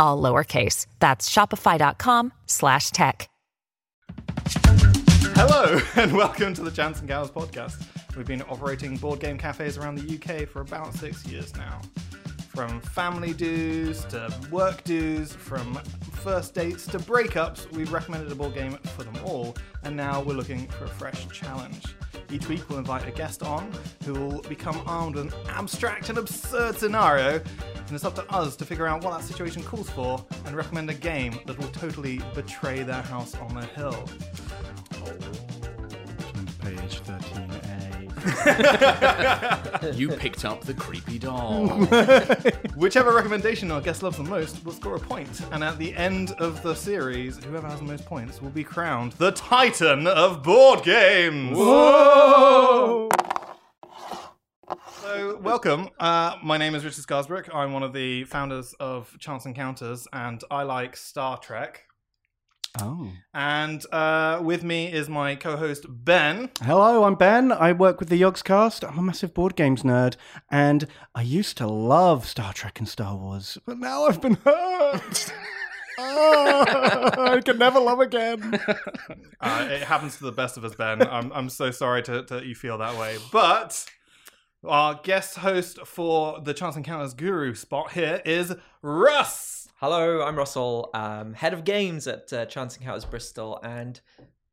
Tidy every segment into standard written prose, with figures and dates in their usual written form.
all lowercase. That's shopify.com/tech. Hello, and welcome to the Chance Encounters podcast. We've been operating board game cafes around the UK for about 6 years now. From family dues to work dues, from first dates to breakups, we've recommended a board game for them all, and now we're looking for a fresh challenge. Each week we'll invite a guest on who will become armed with an abstract and absurd scenario, and it's up to us to figure out what that situation calls for and recommend a game that will totally betray their house on the hill. Page 13A. You picked up the creepy doll. Whichever recommendation our guest loves the most will score a point, and at the end of the series, whoever has the most points will be crowned the Titan of board games. Whoa! So, welcome. My name is Richard Scarsbrook. I'm one of the founders of Chance Encounters, and I like Star Trek. Oh. And with me is my co-host, Ben. Hello, I'm Ben. I work with the Yogscast. I'm a massive board games nerd, and I used to love Star Trek and Star Wars, but now I've been hurt. I can never love again. It happens to the best of us, Ben. I'm so sorry that you feel that way. But our guest host for the Chance Encounters Guru spot here is Russ. Hello, I'm Russell, head of games at Chance Encounters Bristol, and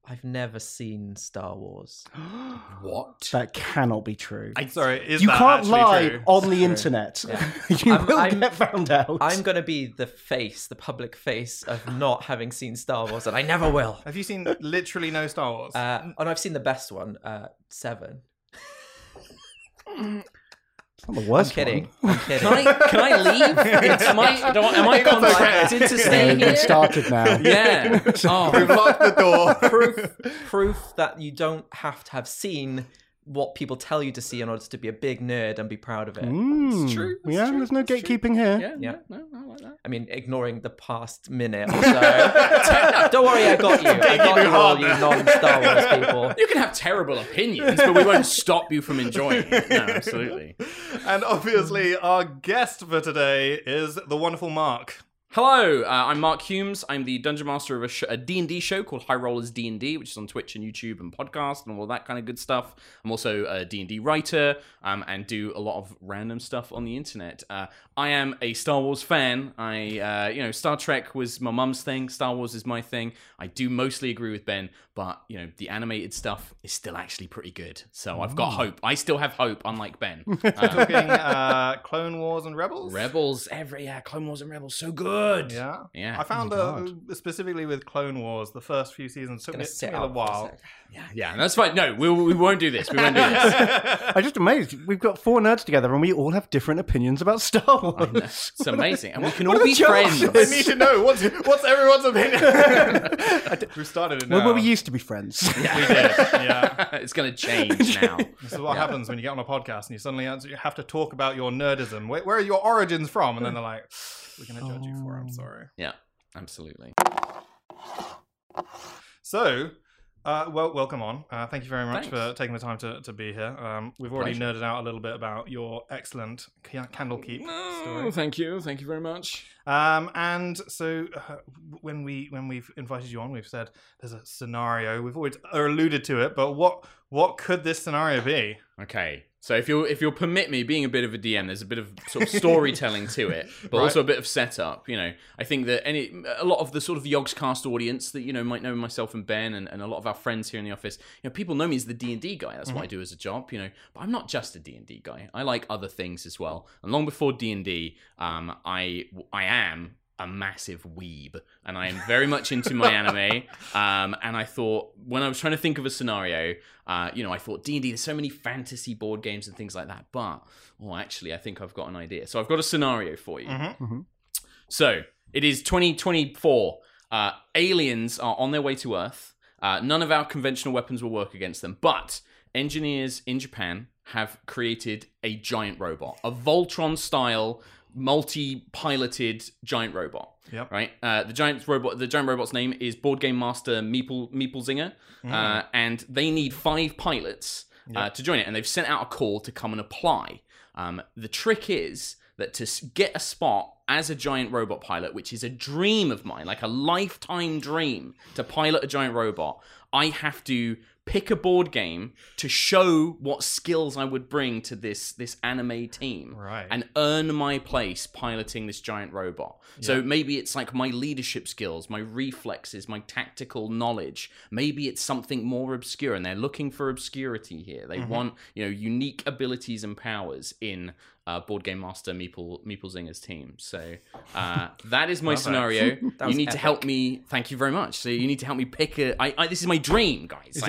I've never seen Star Wars. What? That cannot be true. I'm sorry, is you that can't lie true? On the internet. Yeah. You will get found out. I'm going to be the public face of not having seen Star Wars, and I never will. Have you seen literally no Star Wars? And I've seen the best one, Seven. The worst I'm kidding. Can I leave? Am I contracted to stay here? We've started now. Yeah. Oh. We've locked the door. Proof that you don't have to have seen what people tell you to see in order to be a big nerd and be proud of it. It's true. It's true. There's no gatekeeping here. Yeah. No, I like that. I mean, ignoring the past minute or so. Don't worry, I got you. I got you all, you non-Star Wars people. You can have terrible opinions, but we won't stop you from enjoying it. No, absolutely. And obviously, our guest for today is the wonderful Mark. Hello, I'm Mark Humes. I'm the Dungeon Master of a D&D show called High Rollers D&D, which is on Twitch and YouTube and podcast and all that kind of good stuff. I'm also a D&D writer and do a lot of random stuff on the internet. I am a Star Wars fan. I Star Trek was my mum's thing. Star Wars is my thing. I do mostly agree with Ben, but, you know, the animated stuff is still actually pretty good. So I've got hope. I still have hope, unlike Ben. Talking Clone Wars and Rebels? Clone Wars and Rebels, so good. Yeah. I found specifically with Clone Wars, the first few seasons took me a while. Yeah, that's fine. No, we won't do this. I'm just amazed. We've got four nerds together and we all have different opinions about Star Wars. It's amazing. And we can all be friends. I need to know what's everyone's opinion. We started it now. Well, we used to be friends. Yeah. We did. Yeah. It's going to change now. This is what happens when you get on a podcast and you suddenly have to talk about your nerdism. Where are your origins from? And then they're like, we're going to judge you for, I'm sorry. Yeah, absolutely. So, welcome on. Thank you very much for taking the time to be here. We've already nerded out a little bit about your excellent Candlekeep story. Thank you very much. And so, when we've invited you on, we've said there's a scenario. We've always alluded to it, but what What could this scenario be? Okay. So if you'll permit me being a bit of a DM, there's a bit of sort of storytelling to it, but also a bit of setup. You know, I think that a lot of the sort of Yogscast audience that, you know, might know myself and Ben and a lot of our friends here in the office, you know, people know me as the D&D guy. That's what I do as a job, you know, but I'm not just a D&D guy. I like other things as well. And long before D&D, I am a massive weeb, and I am very much into my anime. And I thought, when I was trying to think of a scenario, you know, I thought D&D, there's so many fantasy board games and things like that. But, actually, I think I've got an idea. So I've got a scenario for you. Mm-hmm. So it is 2024. Aliens are on their way to Earth. None of our conventional weapons will work against them. But engineers in Japan have created a giant robot, a Voltron-style multi-piloted giant robot. Yep. Right. The giant robot's name is Board Game Master Meeple Zinger, and they need 5 pilots to join it. And they've sent out a call to come and apply. The trick is that to get a spot as a giant robot pilot, which is a dream of mine, like a lifetime dream to pilot a giant robot, I have to pick a board game to show what skills I would bring to this anime team, right, and earn my place piloting this giant robot. Yeah. So maybe it's like my leadership skills, my reflexes, my tactical knowledge. Maybe it's something more obscure, and they're looking for obscurity here. They want, you know, unique abilities and powers in Board Game Master Meeple Zinger's team. So that is my scenario. You need to help me. Thank you very much. So you need to help me pick a... this is my dream, guys.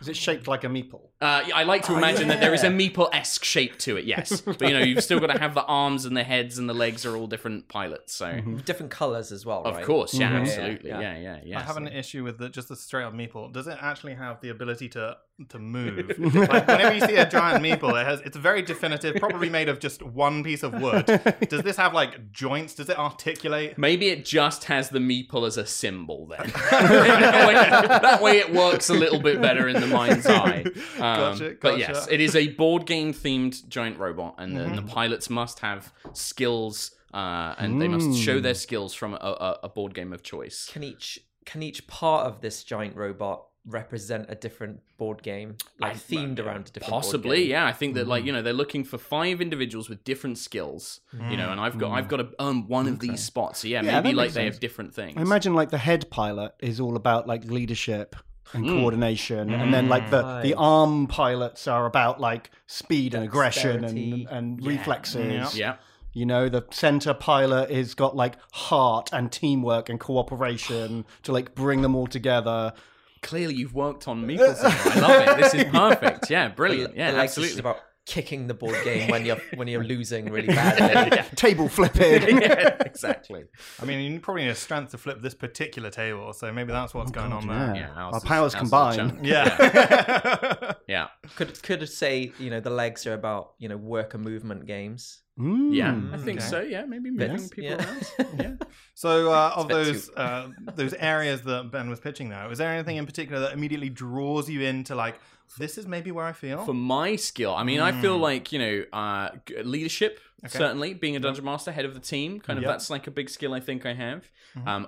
Is it shaped like a meeple? I like to imagine that there is a meeple-esque shape to it, yes. But, you know, you've still got to have the arms and the heads and the legs are all different pilots. So different colours as well, right? Of course, yeah, absolutely. Yeah. I have an issue with just the straight-up meeple. Does it actually have the ability to move? Like, whenever you see a giant meeple, it's very definitive, probably made of just one piece of wood. Does this have like joints? Does it articulate? Maybe it just has the meeple as a symbol then. that way it works a little bit better in the mind's eye. Gotcha. But yes, it is a board game themed giant robot, and the pilots must have skills and they must show their skills from a board game of choice. Can each part of this giant robot represent a different board game, like themed around a different possibly board game? I think that, like, you know, they're looking for 5 individuals with different skills, you know, and I've got to earn one of these spots, so maybe like they have different things. I imagine like the head pilot is all about like leadership and coordination, and then like the arm pilots are about like speed and aggression and reflexes. You know, the center pilot is got like heart and teamwork and cooperation to like bring them all together. Clearly, you've worked on Meeple Circus. I love it. This is perfect. Yeah, brilliant. Yeah, absolutely. It's about kicking the board game when you're losing really badly. Table flipping. Exactly. I mean, you probably need a strength to flip this particular table, so maybe that's what's going on there. Yeah, our powers combined. Yeah. Could say, you know, the legs are about, you know, worker movement games. I think so. Yeah, maybe moving people around. So of those areas that Ben was pitching, though, was there anything in particular that immediately draws you into like, this is maybe where I feel for my skill? I mean, I feel like, you know, leadership. Okay. Certainly, being a dungeon master, head of the team, kind of that's like a big skill I think I have.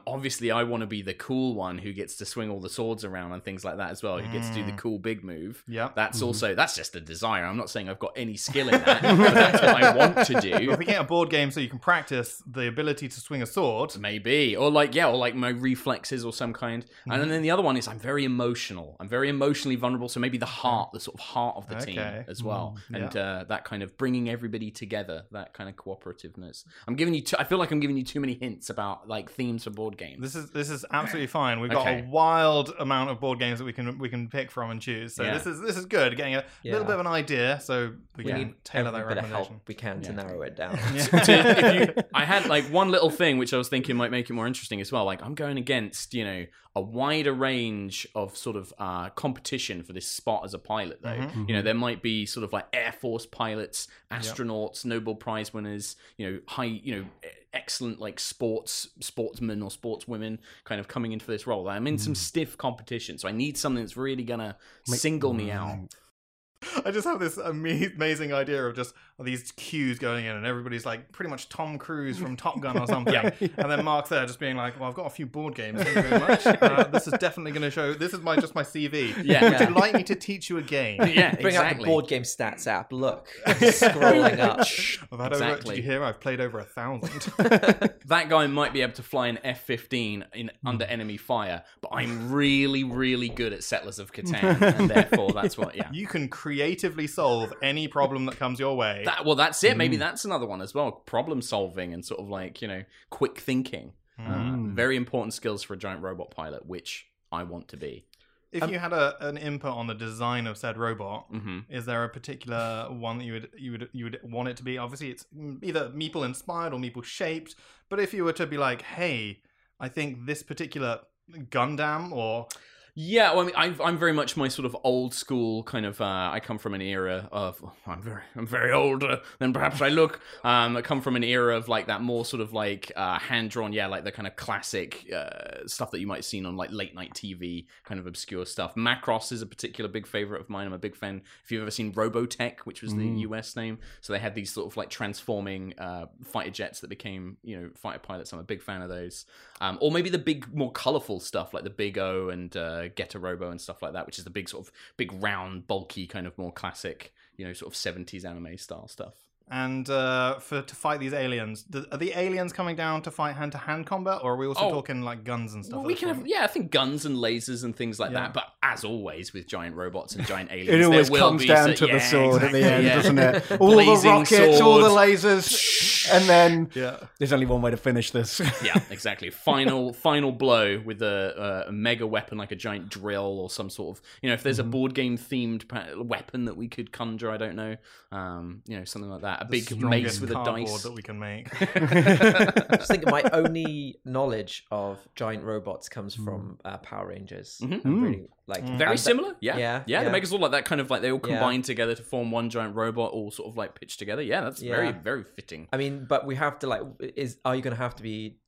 Obviously, I want to be the cool one who gets to swing all the swords around and things like that as well, who gets to do the cool big move. That's also, that's just a desire. I'm not saying I've got any skill in that, but that's what I want to do. If we get a board game so you can practice the ability to swing a sword. Maybe. Or like, yeah, or like my reflexes or some kind. And then the other one is I'm very emotional. I'm very emotionally vulnerable, so maybe the heart, the sort of heart of the team as well. And that kind of bringing everybody together, that kind of cooperativeness. I feel like I'm giving you too many hints about like themes for board games. This is absolutely fine. We've got a wild amount of board games that we can pick from and choose. So this is good. Getting a little bit of an idea. So we can tailor that recommendation. We can to narrow it down. I had like one little thing which I was thinking might make it more interesting as well. Like I'm going against, you know, a wider range of sort of competition for this spot as a pilot, though. You know, there might be sort of like Air Force pilots, astronauts, Nobel Prize winners, you know, excellent like sportsmen or sportswomen kind of coming in for this role. I'm in some stiff competition, so I need something that's really gonna single me out. I just have this amazing idea of just these cues going in and everybody's like pretty much Tom Cruise from Top Gun or something. Yeah. And then Mark's there just being like, well, I've got a few board games. Thank you very much. This is definitely going to show. This is my just my CV. Yeah, would you like me to teach you a game? Yeah, bring up the board game stats app. Look, scrolling up. I've had over, did you hear? I've played over 1,000. That guy might be able to fly an F-15 in under enemy fire, but I'm really good at Settlers of Catan, and therefore that's what. Yeah, you can creatively solve any problem that comes your way. Well, that's it. Maybe that's another one as well. Problem solving and sort of like, you know, quick thinking. Very important skills for a giant robot pilot, which I want to be. If you had an input on the design of said robot, is there a particular one that you would want it to be? Obviously, it's either Meeple inspired or Meeple shaped. But if you were to be like, hey, I think this particular Gundam or... Yeah, well, I mean, I'm very much my sort of old school kind of. I come from an era of I'm very older than perhaps I look. I come from an era of like that more sort of like hand drawn, like the kind of classic stuff that you might have seen on like late night TV, kind of obscure stuff. Macross is a particular big favorite of mine. I'm a big fan. If you've ever seen Robotech, which was the US name, so they had these sort of like transforming fighter jets that became fighter pilots. I'm a big fan of those. Or maybe the big more colorful stuff like the Big O and Getter Robo and stuff like that, which is the big sort of big round bulky kind of more classic sort of 70s anime style stuff. And to fight these aliens, are the aliens coming down to fight hand-to-hand combat, or are we also talking like guns and stuff? Well, we can have, I think guns and lasers and things like that, but as always with giant robots and giant aliens, it always comes down to the sword at the end, doesn't it? All the rockets, all the lasers, and then there's only one way to finish this. Yeah, exactly. Final blow with a mega weapon like a giant drill or some sort of, if there's a board game themed weapon that we could conjure, I don't know, something like that. A big mace with a dice that we can make. I just think my only knowledge of giant robots comes from Power Rangers. Really, like very similar. They make us all like that kind of like they all combine together to form one giant robot, all sort of like pitched together. Yeah, that's very very fitting. I mean, but we have to like, are you going to have to be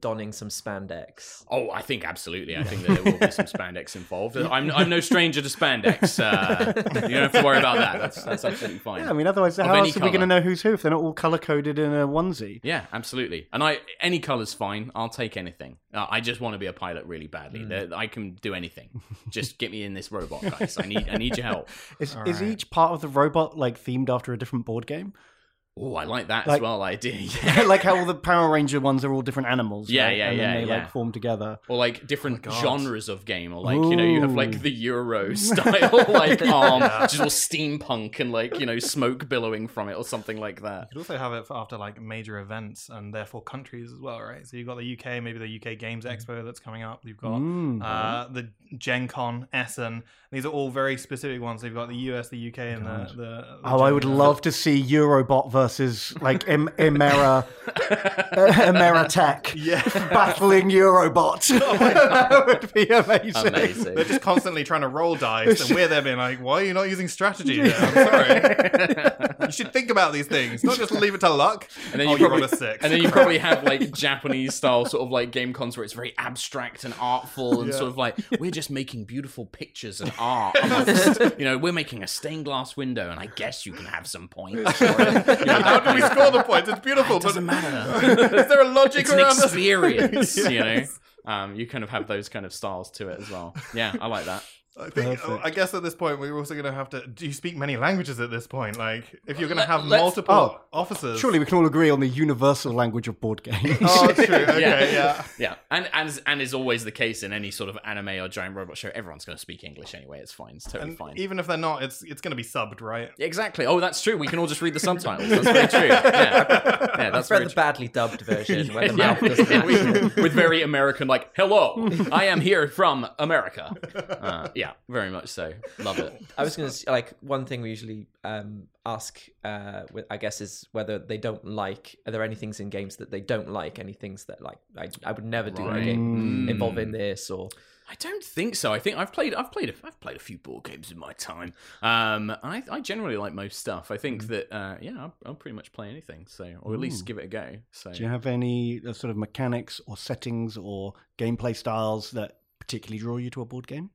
donning some spandex? I think absolutely. I think that there will be some spandex involved. I'm no stranger to spandex. You don't have to worry about that. That's absolutely fine. Yeah, I mean, otherwise how else are we going to know who's who if they're not all color coded in a onesie? Yeah, absolutely. And any color's fine. I'll take anything. I just want to be a pilot really badly. I can do anything. Just get me in this robot, guys. I need your help. Is each part of the robot like themed after a different board game? Oh, I like that as well, idea. Yeah. Like how all the Power Ranger ones are all different animals. Yeah, right? And then they like form together. Or like different genres of game. Or like, you have like the Euro style, like arm, just all steampunk and like, smoke billowing from it or something like that. You could also have it after like major events and therefore countries as well, right? So you've got the UK, maybe the UK Games Expo that's coming up. You've got the Gen Con, Essen. These are all very specific ones. So you've got the US, the UK, and the I would love to see Eurobot versus like Emeritech battling Eurobot. That would be amazing. They're just constantly trying to roll dice, and we're there being like, why are you not using strategy there? I'm sorry. You should think about these things, not just leave it to luck. And then you roll a 6. And then you probably have like Japanese style sort of like game cons where it's very abstract and artful and sort of like, we're just making beautiful pictures and art. We're making a stained glass window, and I guess you can have some points for it. How do we score the points? It's beautiful. It doesn't matter. Is there a logic around this? It's an experience, You kind of have those kind of styles to it as well. Yeah, I like that. I think, I guess at this point, we're also going to have to... Do you speak many languages at this point? Like, if you're going to have multiple officers... Surely we can all agree on the universal language of board games. Oh, true. Okay, yeah. And is always the case in any sort of anime or giant robot show. Everyone's going to speak English anyway. It's fine. It's totally fine. Even if they're not, it's going to be subbed, right? Exactly. Oh, that's true. We can all just read the subtitles. That's very true. Yeah, that's very true. The badly dubbed version where the mouth doesn't match. With very American, like, hello, I am here from America. Yeah, very much so. Love it. I was going to say, like, one thing we usually ask, I guess, is whether they don't like, are there any things in games that they don't like? Any things that, like, I would never do in a game involving this or... I don't think so. I think I've played a few board games in my time. I generally like most stuff. I think that I'll pretty much play anything. So, or at least give it a go. So, do you have any sort of mechanics or settings or gameplay styles that particularly draw you to a board game?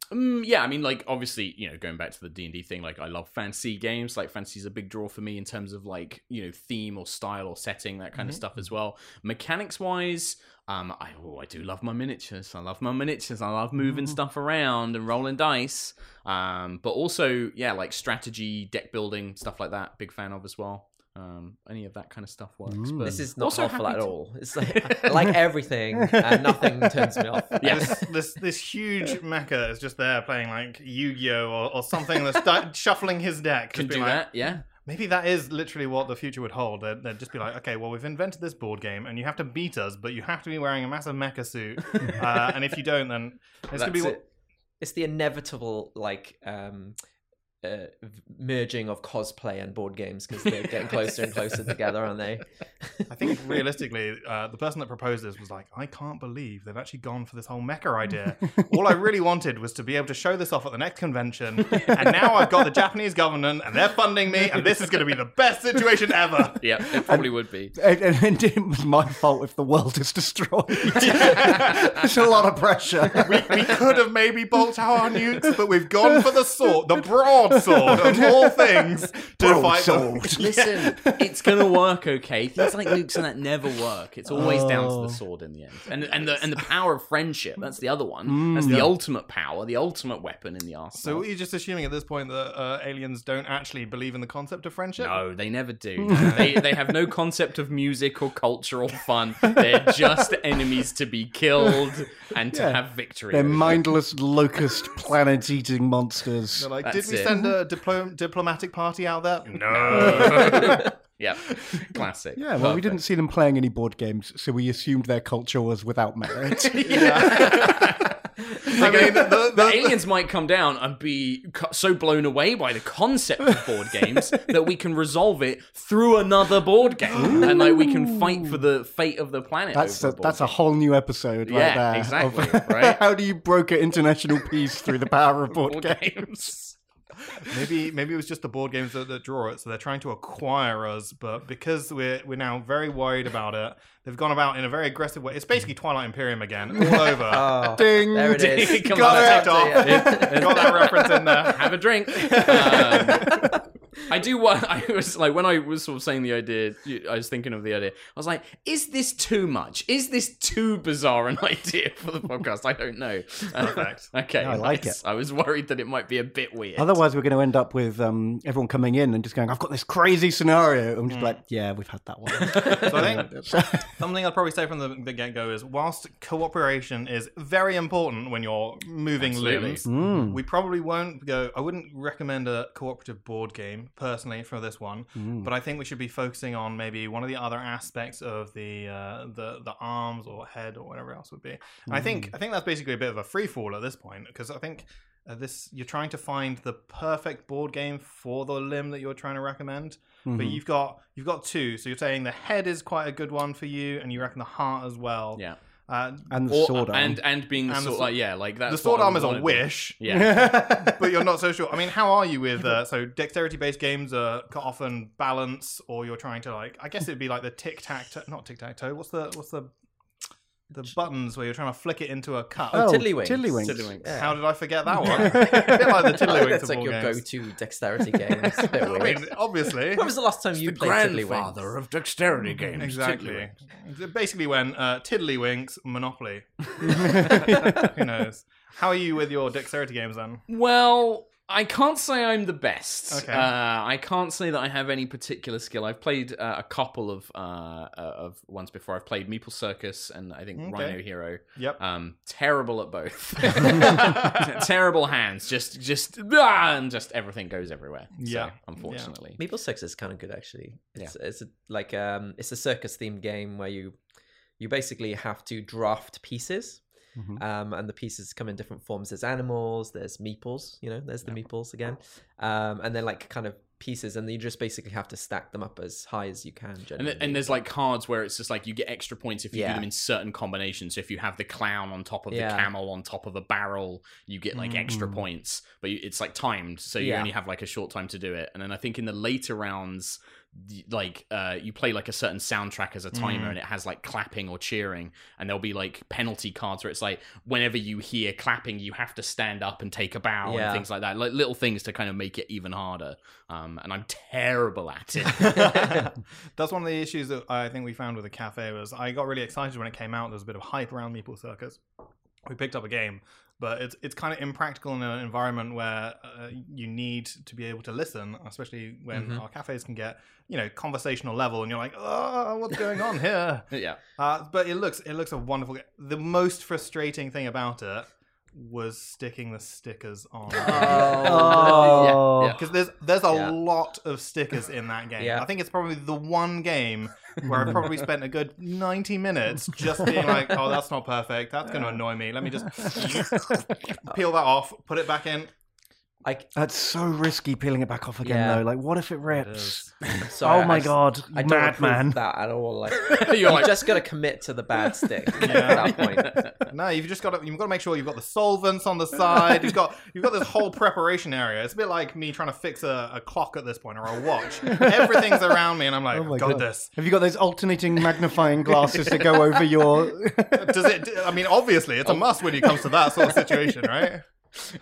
Yeah, I mean, like, obviously, you know, going back to the D&D thing, like, I love fantasy games. Like, fantasy's a big draw for me in terms of, like, you know, theme or style or setting, that kind of stuff as well. Mechanics-wise, I do love my miniatures. I love moving stuff around and rolling dice. But also, yeah, like, strategy, deck building, stuff like that, big fan of as well. Any of that kind of stuff works. But this is not awful at all. It's like, I like everything and nothing turns me off. Yes. This huge mecha is just there playing like Yu-Gi-Oh or something that's shuffling his deck. Can do like, that, yeah. Maybe that is literally what the future would hold. They'd just be like, okay, well, we've invented this board game, and you have to beat us, but you have to be wearing a massive mecha suit. And if you don't, then it's going to be... It's the inevitable, like... merging of cosplay and board games, because they're getting closer and closer together, aren't they? I think realistically, the person that proposed this was like, I can't believe they've actually gone for this whole mecha idea. All I really wanted was to be able to show this off at the next convention, and now I've got the Japanese government and they're funding me, and this is going to be the best situation ever. Yeah, it probably would be. And it was my fault if the world is destroyed. There's a lot of pressure. We could have maybe bolted out our nukes, but we've gone for the sword, the broad sword of all things to fight sword. Listen, it's gonna work, okay? Things like nukes and that never work. It's always down to the sword in the end, and the power of friendship. That's the other one. That's the ultimate power, the ultimate weapon in the arsenal. So what, are you just assuming at this point that aliens don't actually believe in the concept of friendship? No, they never do. They have no concept of music or cultural fun. They're just enemies to be killed and to have victory. They're mindless locust planet-eating monsters. They're like, that's did we send a diplomatic party out there? No. Yeah, classic. Yeah, well, perfect. We didn't see them playing any board games, so we assumed their culture was without merit. I mean, the aliens might come down and be so blown away by the concept of board games that we can resolve it through another board game, and like we can fight for the fate of the planet. That's a whole new episode, right there. Yeah, exactly. Right? How do you broker international peace through the power of board games? Maybe it was just the board games that draw it, so they're trying to acquire us, but because we're now very worried about it, they've gone about in a very aggressive way. It's basically Twilight Imperium again, all over. Ding, there it is. Ding. Got that reference in there. Have a drink. I was like, when I was sort of saying the idea, I was thinking of the idea. I was like, is this too much? Is this too bizarre an idea for the podcast? I don't know. Perfect. Okay. No, I like it. I was worried that it might be a bit weird. Otherwise, we're going to end up with everyone coming in and just going, I've got this crazy scenario. I'm just like, yeah, we've had that one. So I think something I'll probably say from the get-go is, whilst cooperation is very important when you're moving looms, we probably won't go, I wouldn't recommend a cooperative board game personally for this one, but I think we should be focusing on maybe one of the other aspects of the arms or head or whatever else would be. I think that's basically a bit of a free fall at this point, because I think you're trying to find the perfect board game for the limb that you're trying to recommend, but you've got two, so you're saying the head is quite a good one for you, and you reckon the heart as well. Yeah. And the sword arm. And being the sword, like, yeah, like that. The sword arm is a wish. Yeah. But you're not so sure. I mean, how are you with, so dexterity-based games are often balance, or you're trying to, like, I guess it'd be like the tic-tac-toe, not tic-tac-toe, what's the buttons where you're trying to flick it into a cup. Oh, tiddlywinks. Yeah. How did I forget that one? A bit like the tiddlywinks. That's like your go-to dexterity game. It's a bit weird. I mean, obviously. When was the last time you played tiddlywinks? The grandfather of dexterity games. Exactly. Basically when tiddlywinks, Monopoly. Who knows? How are you with your dexterity games then? Well... I can't say I'm the best. Okay. I can't say that I have any particular skill. I've played a couple of ones before. I've played Meeple Circus and I think Rhino Hero. Yep. Terrible at both. Terrible hands. Just everything goes everywhere. Yeah. So, unfortunately. Yeah. Meeple Circus is kind of good actually. It's a circus themed game where you basically have to draft pieces. And the pieces come in different forms. There's animals, there's meeples, there's the meeples again. And they're like kind of pieces, and you just basically have to stack them up as high as you can. Generally. And there's like cards where it's just like you get extra points if you do them in certain combinations. So if you have the clown on top of the camel on top of a barrel, you get like extra points, but it's like timed. So you only have like a short time to do it. And then I think in the later rounds, like you play like a certain soundtrack as a timer and it has like clapping or cheering, and there'll be like penalty cards where it's like whenever you hear clapping you have to stand up and take a bow and things like that, like little things to kind of make it even harder, and I'm terrible at it. That's one of the issues that I think we found with the cafe was I got really excited when it came out. There was a bit of hype around Meeple Circus. We picked up a game, but it's kind of impractical in an environment where you need to be able to listen, especially when our cafes can get, you know, conversational level, and you're like, oh, what's going on here? But it looks a wonderful game. The most frustrating thing about it was sticking the stickers on. Because there's a lot of stickers in that game. I think it's probably the one game where I probably spent a good 90 minutes just being like, oh, that's not perfect, that's going to annoy me, let me just peel that off, put it back in. That's so risky, peeling it back off again though. Like, what if it rips? Sorry, God, I don't approve that at all. Like, you're like, just got to commit to the bad stick at that point. No, you've got to make sure you've got the solvents on the side. You've got this whole preparation area. It's a bit like me trying to fix a clock at this point, or a watch. Everything's around me, and I'm like, oh God, this. Have you got those alternating magnifying glasses to go over your? Does it? I mean, obviously, it's a must when it comes to that sort of situation, right?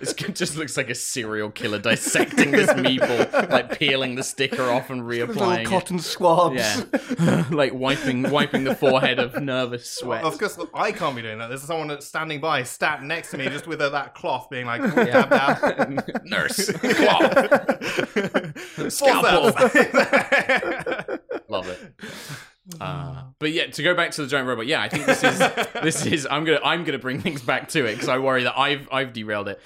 It just looks like a serial killer dissecting this meeple, like peeling the sticker off and reapplying little cotton swabs, like wiping the forehead of nervous sweat. Of course, look, I can't be doing that. There's someone that's standing by, sat next to me, just with that cloth, being like, dab. Nurse, cloth, scalpel. Love it. But yeah, to go back to the giant robot, I think this is I'm gonna bring things back to it because I worry that I've derailed it.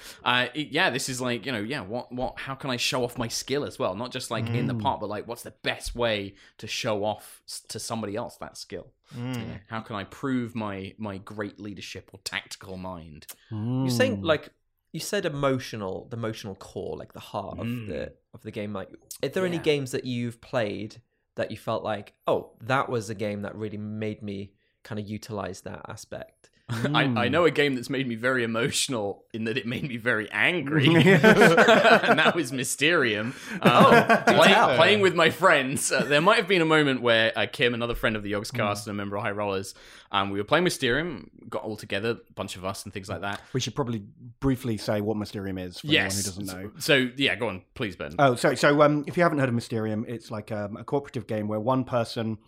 This is like, you know, what how can I show off my skill as well? Not just like in the part, but like what's the best way to show off to somebody else that skill? Yeah, how can I prove my great leadership or tactical mind? You're saying, like you said, the emotional core, like the heart of the game. Like, are there any games that you've played that you felt like, oh, that was a game that really made me kind of utilize that aspect? I know a game that's made me very emotional in that it made me very angry, and that was Mysterium. Playing with my friends, there might have been a moment where Kim, another friend of the Yogscast and a member of High Rollers, we were playing Mysterium, got all together, a bunch of us and things like that. We should probably briefly say what Mysterium is for anyone who doesn't know. So yeah, go on, please, Ben. Oh, sorry. So if you haven't heard of Mysterium, it's like a cooperative game where one person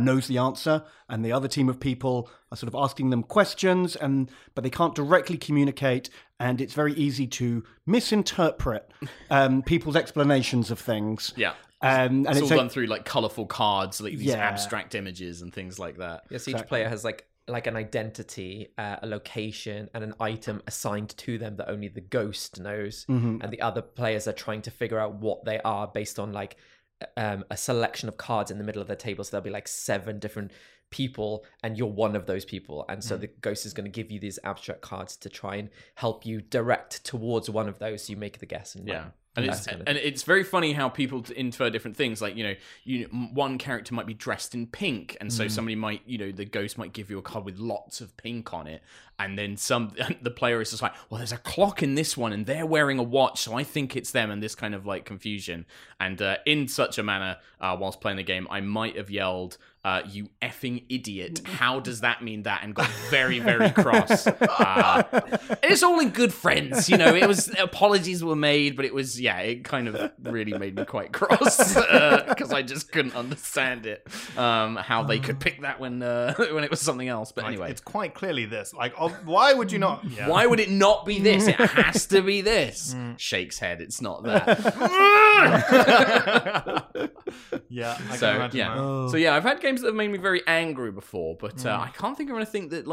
knows the answer, and the other team of people are sort of asking them questions, but they can't directly communicate, and it's very easy to misinterpret people's explanations of things. Yeah. And it's all done through like colourful cards, like these abstract images and things like that. Yes, so each player has like an identity, a location, and an item assigned to them that only the ghost knows, and the other players are trying to figure out what they are based on like a selection of cards in the middle of the table. So there'll be like 7 different people, and you're one of those people, and so the ghost is going to give you these abstract cards to try and help you direct towards one of those, so you make the guess and win. And it's very funny how people infer different things. Like, you know, one character might be dressed in pink, and so somebody might, you know, the ghost might give you a card with lots of pink on it, and then the player is just like, well, there's a clock in this one, and they're wearing a watch, so I think it's them, and this kind of like confusion. And in such a manner, whilst playing the game, I might have yelled, you effing idiot, how does that mean that? And got very, very cross. It's all in good friends, you know. It was, apologies were made, but it was, it kind of really made me quite cross because I just couldn't understand it. How they could pick that when it was something else. But anyway. It's quite clearly this. Like, why would you not? Yeah. Why would it not be this? It has to be this. Shakes head, it's not that. I can imagine that. Oh. So I've had games that have made me very angry before, but I can't think of anything that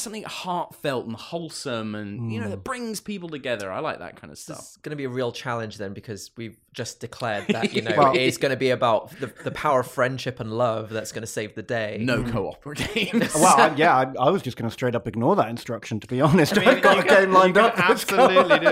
something heartfelt and wholesome and you know, that brings people together. I like that kind of stuff. It's going to be a real challenge then, because we've just declared that, you know, it's going to be about the power of friendship and love that's going to save the day. No cooperative games. Well, I was just going to straight up ignore that instruction, to be honest. I mean, I've got a game lined up. Absolutely do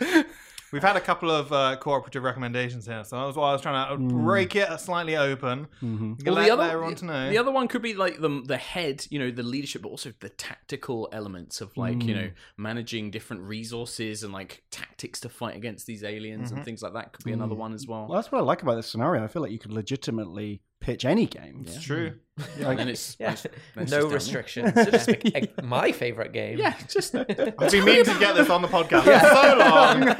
it. We've had a couple of cooperative recommendations here, so that's why I was trying to break it slightly open. Mm-hmm. Well, let everyone to know. The other one could be like the head, you know, the leadership, but also the tactical elements of like, you know, managing different resources and like tactics to fight against these aliens and things like that could be another one as well. Well, that's what I like about this scenario. I feel like you could legitimately pitch any game. It's true. Like, and it's no restrictions. It's just my favorite game. Yeah, just I've been meaning to get this on the podcast so long.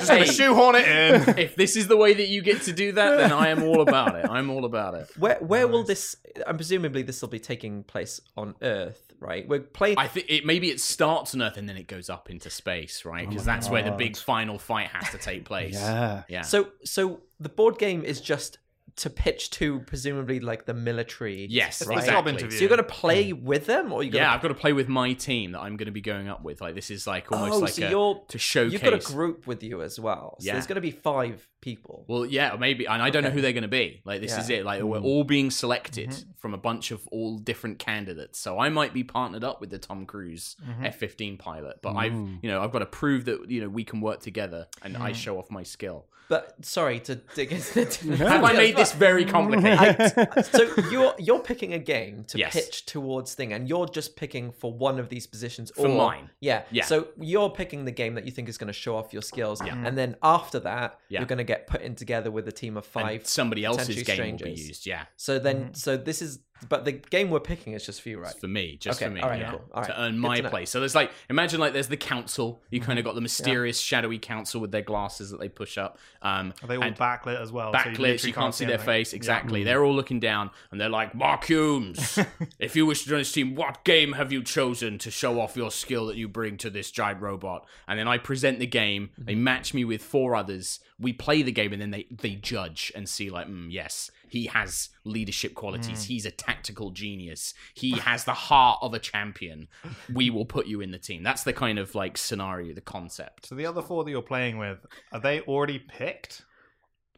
Just gonna shoehorn it in. If this is the way that you get to do that, then I am all about it. I'm all about it. Where will this? And presumably this will be taking place on Earth, right? We're playing. I think maybe it starts on Earth and then it goes up into space, right? Because that's where the big final fight has to take place. Yeah. So the board game is just to pitch to presumably like the military. Yes, right? Exactly. So you're going to play with them, or I've got to play with my team that I'm going to be going up with. Like this is like almost to showcase. You've got a group with you as well. So there's going to be 5 people. Well, yeah, maybe, and I don't know who they're going to be. Like this is it. Like we're all being selected from a bunch of all different candidates. So I might be partnered up with the Tom Cruise F-15 pilot, but I've got to prove that we can work together, and I show off my skill. But sorry to dig into it. Have I made this very complicated? So you're picking a game to pitch towards thing, and you're just picking for one of these positions. For mine. Yeah. So you're picking the game that you think is going to show off your skills, and then after that, you're going to get put in together with a team of 5. And somebody else's game will be used. Yeah. So then, so this is. But the game we're picking is just for you, right? It's for me, for me. All right, cool. All right. To earn my place. So there's like, imagine like there's the council. You kind of got the mysterious, shadowy council with their glasses that they push up. Are they all backlit as well? Backlit, so you can't see their face. Exactly. Yeah. They're all looking down and they're like, Mark Humes, if you wish to join this team, what game have you chosen to show off your skill that you bring to this giant robot? And then I present the game. They match me with 4 others. We play the game and then they judge and see like, yes, he has leadership qualities. He's a tactical genius. He has the heart of a champion. We will put you in the team. That's the kind of like scenario, the concept. So the other 4 that you're playing with, are they already picked?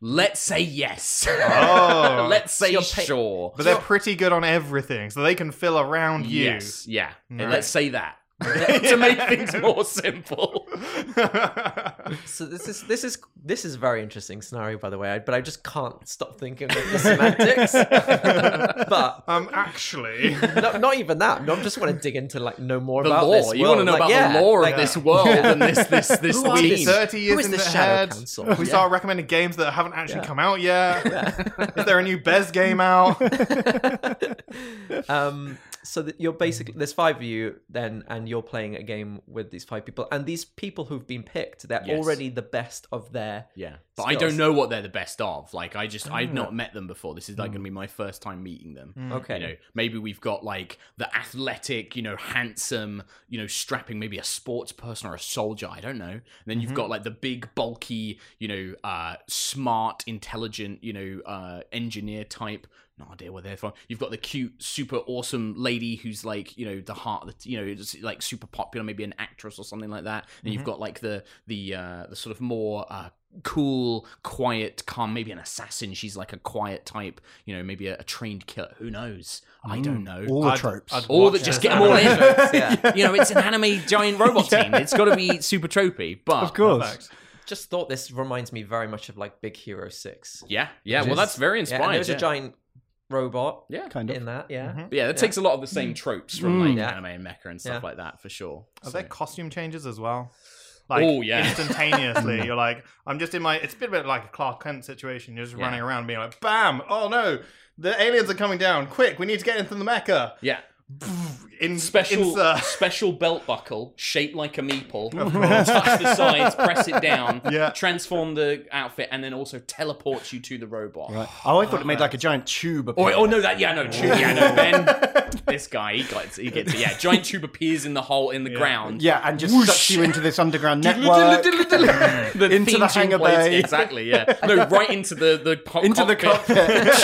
Let's say yes. Oh. Let's say sure. But they're pretty good on everything, so they can fill around you. Yes, yeah. Right. Let's say that. To make things more simple. So this is very interesting scenario, by the way. But I just can't stop thinking of the semantics. But actually, not even that. I just want to dig into like know more about this world. You want to know about the lore of this world and this team. 30 years in the shadow council. We start recommending games that haven't actually come out yet. Yeah. Is there a new Bez game out? So that you're basically, there's 5 of you then, and you're playing a game with these 5 people. And these people who've been picked, they're already the best of their but skills. I don't know what they're the best of. Like, I've not met them before. This is like going to be my first time meeting them. Okay. You know, maybe we've got like the athletic, handsome, strapping, maybe a sports person or a soldier. I don't know. And then you've got like the big, bulky, smart, intelligent, engineer type. No idea what they're from. You've got the cute, super awesome lady who's like, the heart of the, just like super popular, maybe an actress or something like that. And you've got like the sort of more cool, quiet, calm, maybe an assassin. She's like a quiet type, maybe a trained killer. Who knows? I don't know. All the tropes. Just get them all in. It's an anime giant robot team. It's got to be super tropey. But of course. Perfect. Just thought this reminds me very much of like Big Hero 6. Yeah, yeah. Well, that's very inspiring. And there's a giant robot kind of in that that takes a lot of the same tropes from like anime and mecha and stuff like that, for sure. There costume changes as well, like instantaneously. You're like, I'm just in my, it's a bit like a Clark Kent situation. You're just running around being like, bam, oh no, the aliens are coming down, quick, we need to get into the mecha. In special belt buckle shaped like a meeple, touch the sides, press it down, transform the outfit, and then also teleports you to the robot. Right. Oh, I thought it made like a giant tube appear. Ben, this guy, he gets it. Yeah, giant tube appears in the hole in the ground. Yeah, and just sucks you into this underground network, into the hangar bay. Exactly. Yeah, no, right into the cockpit,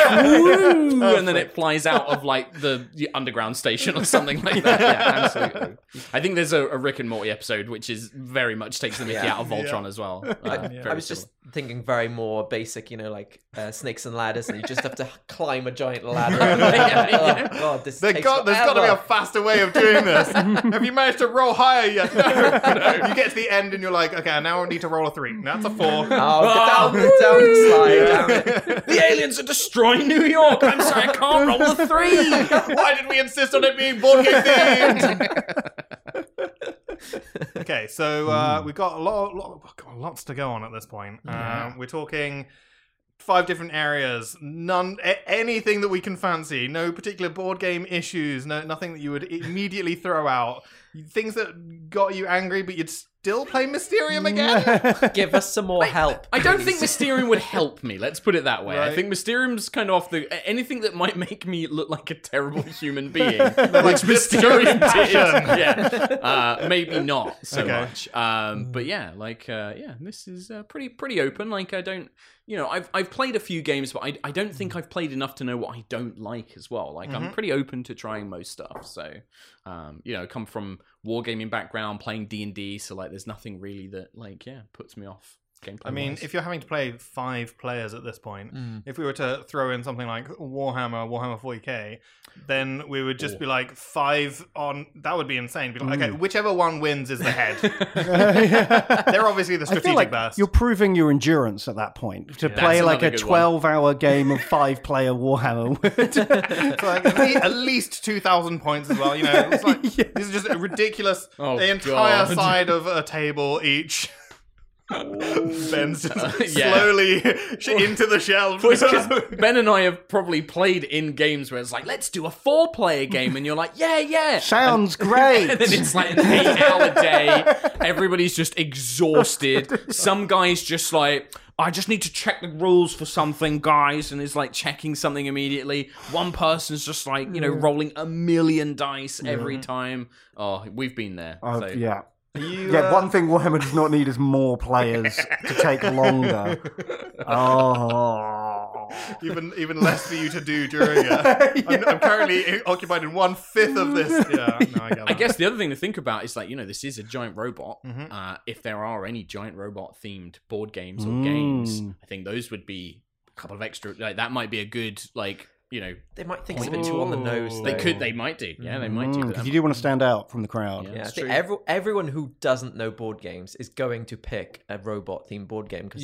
and then it flies out of like the underground station or something like that. Yeah, absolutely. I think there's a Rick and Morty episode which is very much takes the mickey out of Voltron as well. I was just thinking very more basic, you know, like snakes and ladders, and you just have to climb a giant ladder. Oh, God, this takes forever. There's got to be a faster way of doing this. Have you managed to roll higher yet? No. You get to the end and you're like, okay, now I need to roll a 3. That's a 4. Oh, get down the slide. Damn it. The aliens are destroying New York. I'm sorry, I can't roll a 3. Why did we insist on it being board game themed? Okay, so we've got lots to go on at this point. Yeah. We're talking 5 different areas. Anything that we can fancy. No particular board game issues. No, nothing that you would immediately throw out. Things that got you angry, but you'd still play Mysterium again. Give us some more help. I don't think Mysterium would help me. Let's put it that way. Right. I think Mysterium's kind of off the anything that might make me look like a terrible human being, which Mysterium did. Yeah, maybe not so much. But yeah, like this is pretty open. Like I don't, you know, I've played a few games, but I don't think I've played enough to know what I don't like as well. Like I'm pretty open to trying most stuff. So you know, come from wargaming background, playing D&D, so like there's nothing really that like puts me off gameplay. I mean, if you're having to play 5 players at this point, if we were to throw in something like Warhammer 40k, then we would just be like 5 on. That would be insane. Be like, okay, whichever one wins is the head. They're obviously the strategic best. You're proving your endurance at that point to play like a 12-hour game of 5-player Warhammer. It's like at least 2,000 points as well. You know, it's like this is just a ridiculous. Oh, the entire side of a table each. Ben's just slowly into the shelf. Ben and I have probably played in games where it's like, let's do a 4-player game, and you're like, yeah, sounds great. And then it's like an 8-hour day. Everybody's just exhausted. Some guy's just like, I just need to check the rules for something, guys, and is like checking something immediately. One person's just like, you know, rolling a million dice every time. Oh, we've been there. So. Yeah. One thing Warhammer does not need is more players to take longer. Oh, even less for you to do during it. I'm currently occupied in 1/5 of this. Yeah, no, I guess the other thing to think about is like, you know, this is a giant robot. If there are any giant robot themed board games or games, I think those would be a couple of extra. Like, that might be a good like. You know, they might think it's a bit too on the nose. They might do. Yeah, they might do. Because you do want to stand out from the crowd. Yeah, I think everyone who doesn't know board games is going to pick a robot-themed board game because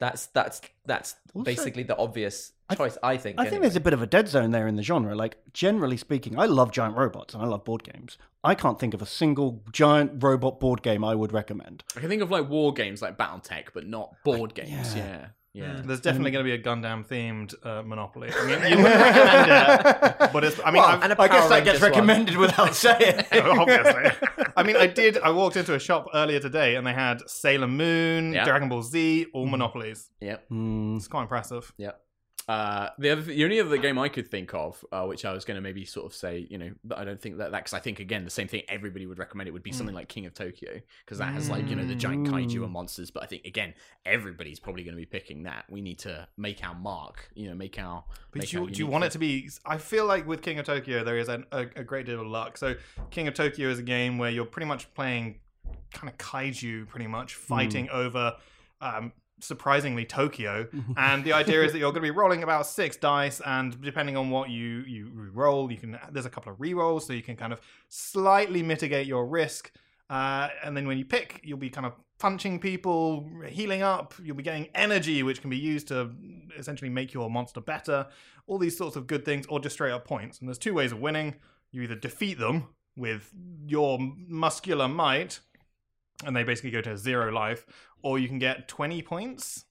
that's basically the obvious choice. I think there's a bit of a dead zone there in the genre. Like generally speaking, I love giant robots and I love board games. I can't think of a single giant robot board game I would recommend. I can think of like war games, like BattleTech, but not board games. Yeah. Yeah, there's definitely going to be a Gundam themed Monopoly. I mean, you wouldn't recommend it, but it's, I mean, I guess that gets recommended without saying. Obviously, I mean, I walked into a shop earlier today and they had Sailor Moon, Dragon Ball Z, all Monopolies. Yep, it's quite impressive. Yep. The only other game I could think of, which I was going to maybe sort of say, you know, I don't think that because I think again the same thing everybody would recommend it would be something like King of Tokyo because that has like, you know, the giant kaiju and monsters. But I think again everybody's probably going to be picking that. We need to make our mark, you know, make our. But make do you want it to be? I feel like with King of Tokyo there is a great deal of luck. So King of Tokyo is a game where you're pretty much playing kind of kaiju, pretty much fighting over. Surprisingly Tokyo, and the idea is that you're going to be rolling about 6 dice, and depending on what you roll, you can. There's a couple of re-rolls, so you can kind of slightly mitigate your risk. And then when you pick, you'll be kind of punching people, healing up. You'll be getting energy, which can be used to essentially make your monster better. All these sorts of good things, or just straight up points. And there's 2 ways of winning: you either defeat them with your muscular might, and they basically go to 0 life. Or you can get 20 points.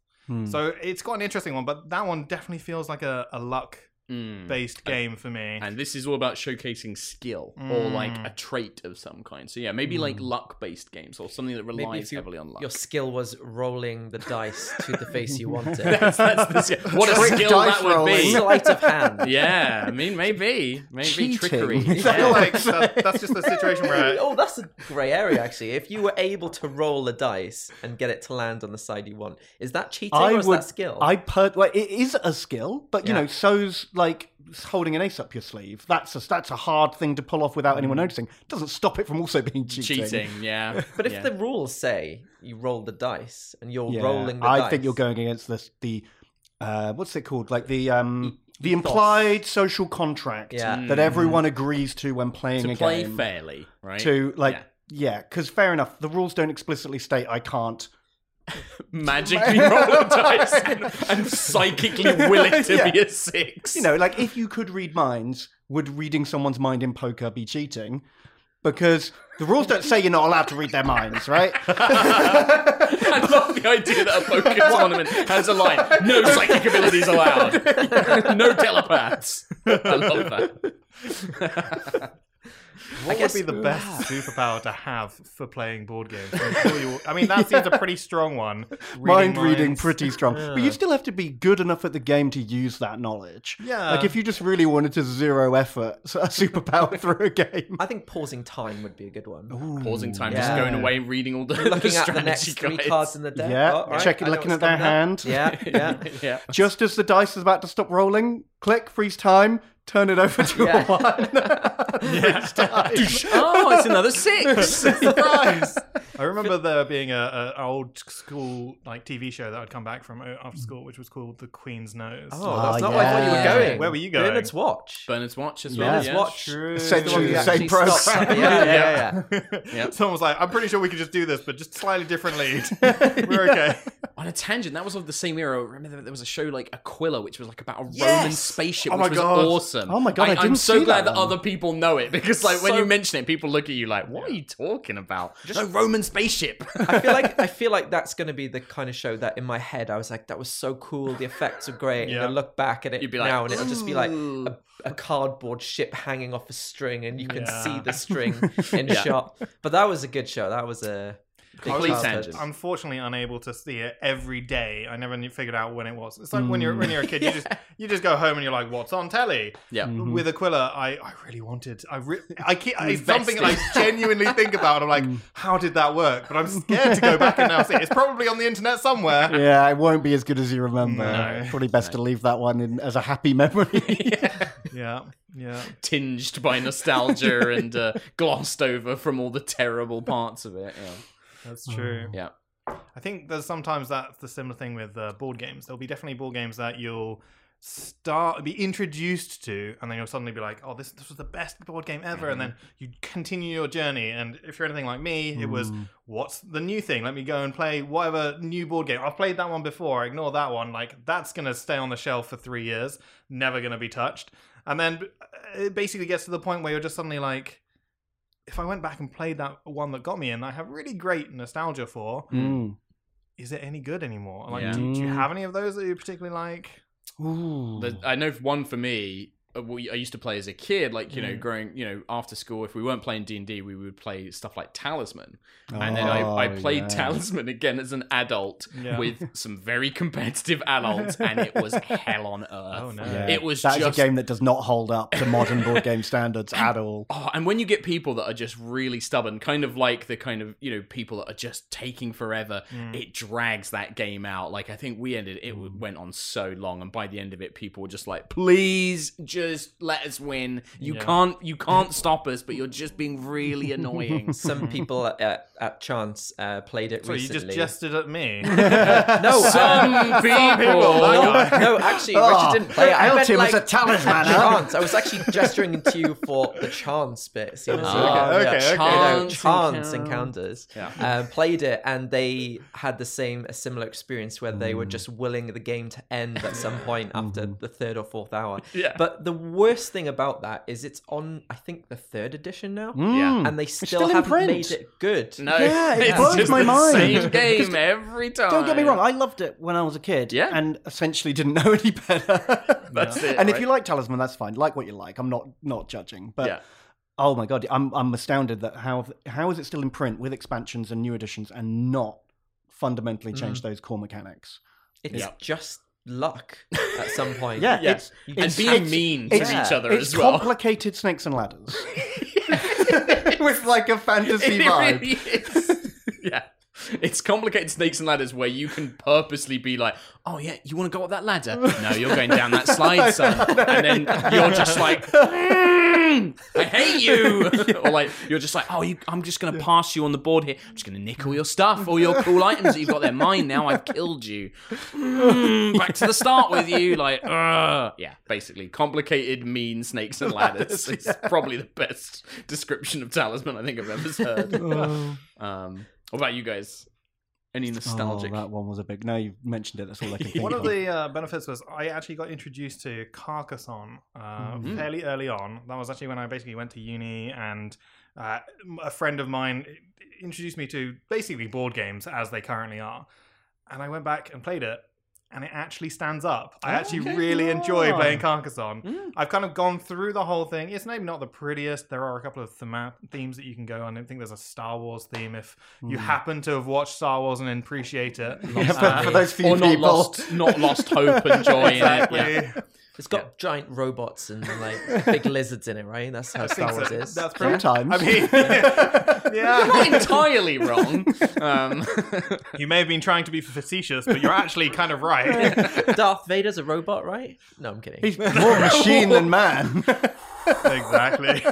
So it's quite an interesting one, but that one definitely feels like a luck-based game for me. And this is all about showcasing skill or like a trait of some kind. So yeah, maybe like luck-based games or something that relies heavily on luck. Your skill was rolling the dice to the face you wanted. What a skill that would be. Sleight of hand. Yeah, I mean, maybe cheating. Trickery. Yeah. Like, that's just the situation where... Oh, that's a grey area, actually. If you were able to roll a dice and get it to land on the side you want, is that cheating or is that skill? Well, it is a skill, but, you know, so's like holding an ace up your sleeve. That's a hard thing to pull off without anyone noticing. Doesn't stop it from also being cheating. Yeah. But if the rules say you roll the dice and you're rolling the dice, I think you're going against the what's it called? Like the implied social contract that everyone agrees to when playing a game. To play fairly, right? Because fair enough, the rules don't explicitly state I can't magically roll the dice and psychically will it to be a 6. You know, like if you could read minds, would reading someone's mind in poker be cheating? Because the rules don't say you're not allowed to read their minds, right? I love the idea that a poker tournament has a line, no psychic abilities allowed, no telepaths. I love that. What would be the best superpower to have for playing board games? I mean, that seems a pretty strong one. Mind reading, pretty strong. Yeah. But you still have to be good enough at the game to use that knowledge. Yeah. Like, if you just really wanted to zero effort a superpower through a game. I think pausing time would be a good one. Ooh, pausing time, just going away and reading all the looking at the next three cards in the deck. Yeah, oh, right. Looking at their hand. Yeah. Just as the dice is about to stop rolling, click, freeze time. Turn it over to a one. Oh, it's another 6. Surprise! I remember there being an old school like TV show that I'd come back from after school, which was called The Queen's Nose. Oh, that's not where I thought you were going. Where were you going? Bernard's Watch as well. Bernard's Watch. Essentially the same program. Yeah. Someone was like, I'm pretty sure we could just do this, but just slightly differently. We're okay. On a tangent, that was of the same era. Remember there was a show like Aquila, which was like about a Roman spaceship, which was awesome. Oh my god! I'm so glad that other people know it, because like when you mention it, people look at you like, "What are you talking about?" Just a Roman spaceship. I feel like that's going to be the kind of show that in my head I was like, "That was so cool. The effects are great." Yeah. And I look back at it now, and it'll just be like a cardboard ship hanging off a string, and you can see the string in shot. But that was a good show. That was a. I was unfortunately unable to see it every day. I never figured out when it was. It's like when you're a kid, you just go home and you're like, "What's on telly?" Yeah. Mm-hmm. With Aquila, I really wanted. It's something I genuinely think about. I'm like, how did that work? But I'm scared to go back and now see it. It's probably on the internet somewhere. Yeah, it won't be as good as you remember. No. Probably best to leave that one in as a happy memory. Yeah. Tinged by nostalgia and glossed over from all the terrible parts of it. Yeah. That's true. Yeah. I think there's sometimes that's the similar thing with board games. There'll be definitely board games that you'll be introduced to, and then you'll suddenly be like, oh, this was the best board game ever. And then you continue your journey. And if you're anything like me, it was, what's the new thing? Let me go and play whatever new board game. I've played that one before. I ignore that one. Like, that's going to stay on the shelf for 3 years. Never going to be touched. And then it basically gets to the point where you're just suddenly like, if I went back and played that one that got me in, I have really great nostalgia for. Is it any good anymore? Like, do you have any of those that you particularly like? Ooh. I know one for me. I used to play as a kid, like, you know, growing, you know, after school, if we weren't playing D&D, we would play stuff like Talisman. And then I played Talisman again as an adult with some very competitive adults, and it was hell on earth. Oh, no. Yeah. It was That's a game that does not hold up to modern board game standards at all. Oh, and when you get people that are just really stubborn, kind of like the kind of, you know, people that are just taking forever, it drags that game out. Like, I think it went on so long, and by the end of it, people were just like, please just let us win. You can't stop us, but you're just being really annoying. Some people at Chance played it recently. So you just jested at me? No. Some people. No, actually, Richard didn't play it. I meant like a Talisman. Chance. I was actually gesturing to you for the Chance bit. Okay. Chance Encounters. Played it, and they had a similar experience where they were just willing the game to end at some point after the third or fourth hour. Yeah. But the worst thing about that is it's on, I think, the 3rd edition now. Yeah. And they still haven't made it good. No. Yeah, it blows my mind. It's the same game every time. Don't get me wrong, I loved it when I was a kid and essentially didn't know any better. That's it. And if you like Talisman, that's fine. Like what you like. I'm not judging. But oh my god, I'm astounded that how is it still in print with expansions and new editions and not fundamentally change those core mechanics? It's just luck at some point. It's being mean to each other as well. It's complicated Snakes and Ladders. With like a fantasy vibe. It really is. It's complicated snakes and ladders where you can purposely be like, oh yeah, you want to go up that ladder? No, you're going down that slide, son. And then you're just like, I hate you. Yeah. Or like, you're just like, oh, I'm just going to pass you on the board here. I'm just going to nick all your stuff, all your cool items that you've got there. Mine now, I've killed you. Back to the start with you. Like, yeah, basically complicated, mean snakes and ladders. It's probably the best description of Talisman I think I've ever heard. What about you guys? Any nostalgic? Oh, that one was a big... Now you've mentioned it, that's all I can think One of the benefits was I actually got introduced to Carcassonne fairly early on. That was actually when I basically went to uni, and a friend of mine introduced me to basically board games as they currently are. And I went back and played it, and it actually stands up. I really enjoy playing Carcassonne. I've kind of gone through the whole thing. It's maybe not the prettiest. There are a couple of themes that you can go on. I think there's a Star Wars theme if you happen to have watched Star Wars and appreciate it. For those few people. Not lost hope and joy in it. Yeah. It's got giant robots and like big lizards in it, right? That's how Star Wars is. That's pretty times. I mean, you're not entirely wrong. You may have been trying to be facetious, but you're actually kind of right. Darth Vader's a robot, right? No, I'm kidding. He's more machine than man. Exactly.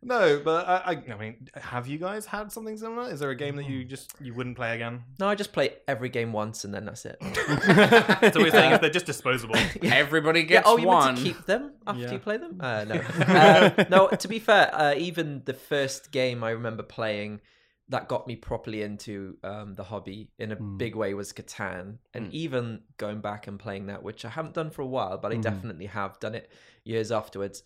No, but I mean, have you guys had something similar? Is there a game that you wouldn't play again? No, I just play every game once and then that's it. So we're saying if they're just disposable. Everybody gets one. You meant to keep them after you play them? No. No, to be fair, even the first game I remember playing that got me properly into the hobby in a big way was Catan. And even going back and playing that, which I haven't done for a while, but I definitely have done it years afterwards.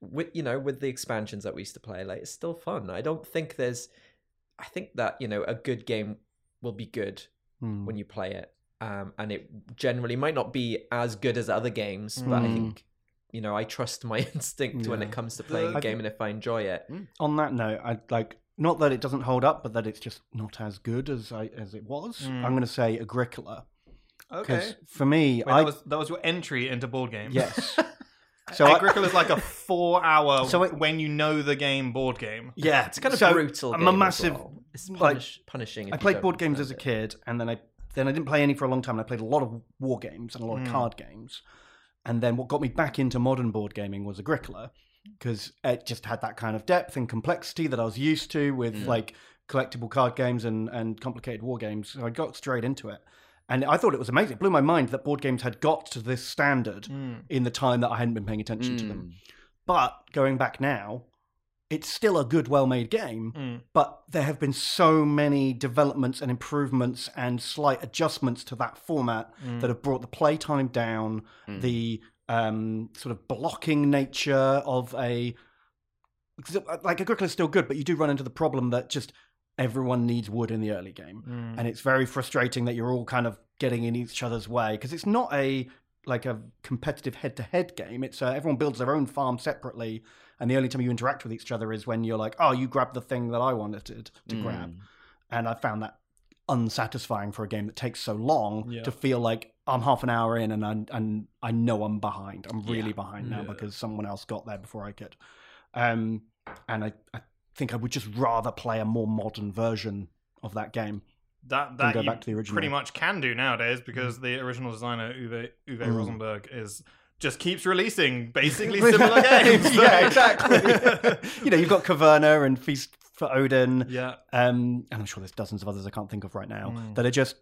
With the expansions that we used to play, like, it's still fun. I think that, a good game will be good when you play it. And it generally might not be as good as other games, but I think, I trust my instinct when it comes to playing a game, and if I enjoy it. On that note, not that it doesn't hold up, but that it's just not as good as it was. I'm going to say Agricola. Okay. For me, that was your entry into board games. Yes. So Agricola is like a 4-hour when you know the game board game. Yeah, it's kind of brutal. I'm a massive It's punishing. I played board games as a kid, and then I didn't play any for a long time. And I played a lot of war games and a lot of card games. And then what got me back into modern board gaming was Agricola, because it just had that kind of depth and complexity that I was used to with like collectible card games and complicated war games. So I got straight into it. And I thought it was amazing. It blew my mind that board games had got to this standard in the time that I hadn't been paying attention to them. But going back now, it's still a good, well-made game, but there have been so many developments and improvements and slight adjustments to that format that have brought the playtime down, the sort of blocking nature of a... Like, Agricola's still good, but you do run into the problem that just... Everyone needs wood in the early game. And it's very frustrating that you're all kind of getting in each other's way, because it's not a competitive head-to-head game. It's everyone builds their own farm separately, and the only time you interact with each other is when you're like, oh, you grabbed the thing that I wanted to grab. And I found that unsatisfying for a game that takes so long to feel like I'm half an hour in and I know I'm behind. I'm really behind now because someone else got there before I could. And I think I would just rather play a more modern version of that game that go back to the original. Pretty much can do nowadays, because the original designer Uwe Rosenberg just keeps releasing basically similar games. Yeah, exactly. You've got Caverna and Feast for Odin, and I'm sure there's dozens of others I can't think of right now that are just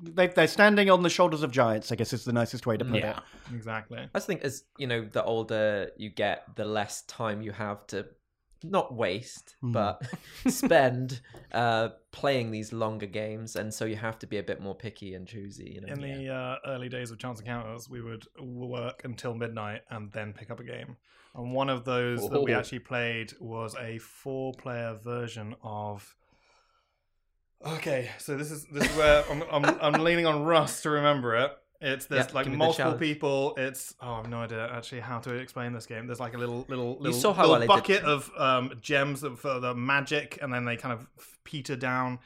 they're standing on the shoulders of giants, I guess, is the nicest way to put it. Exactly. I just think as the older you get, the less time you have to not waste, but spend playing these longer games, and so you have to be a bit more picky and choosy. In the early days of Chance Encounters, we would work until midnight and then pick up a game. And one of those that we actually played was a 4-player version of... Okay, so this is where I'm leaning on Russ to remember it. It's there's like multiple people. It's I have no idea actually how to explain this game. There's like a little bucket of gems for the magic, and then they kind of peter down.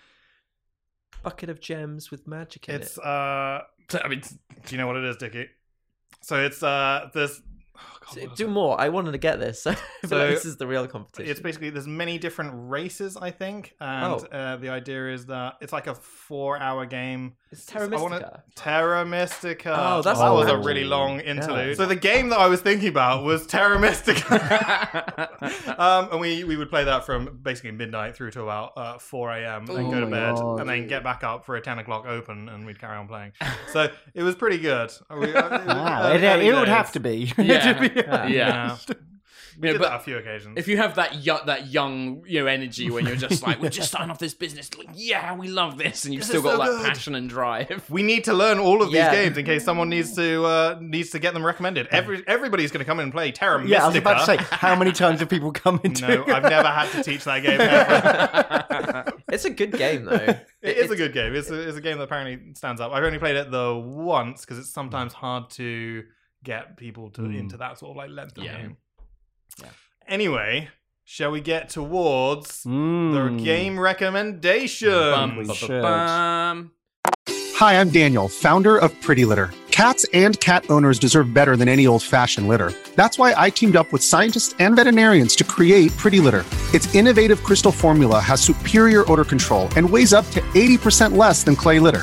Bucket of gems with magic in it. It's do you know what it is, Dickie? So it's this. Oh Do more. I wanted to get this. So this is the real competition. It's basically, there's many different races, I think. And the idea is that it's like a 4-hour game. It's Terra Mystica. Terra Mystica. Oh, that was a really long interlude. Yeah. So the game that I was thinking about was Terra Mystica. And we would play that from basically midnight through to about 4 a.m. and then go to bed and then get back up for a 10 o'clock open and we'd carry on playing. So it was pretty good. It would have to be. We did that a few occasions. If you have that young energy when you're just like, we're just starting off this business, like, yeah, we love this, and you've still got that passion and drive. We need to learn all of these games in case someone needs to get them recommended. Everybody's going to come in and play Terra Mystica. Yeah, I was about to say, how many times have people come into? No, I've never had to teach that game ever. It's a good game, though. It's a good game. It's a game that apparently stands up. I've only played it once because it's sometimes hard to get people into that sort of length of game. Yeah. Anyway, shall we get towards the game recommendation? Hi, I'm Daniel, founder of Pretty Litter. Cats and cat owners deserve better than any old-fashioned litter. That's why I teamed up with scientists and veterinarians to create Pretty Litter. Its innovative crystal formula has superior odor control and weighs up to 80% less than clay litter.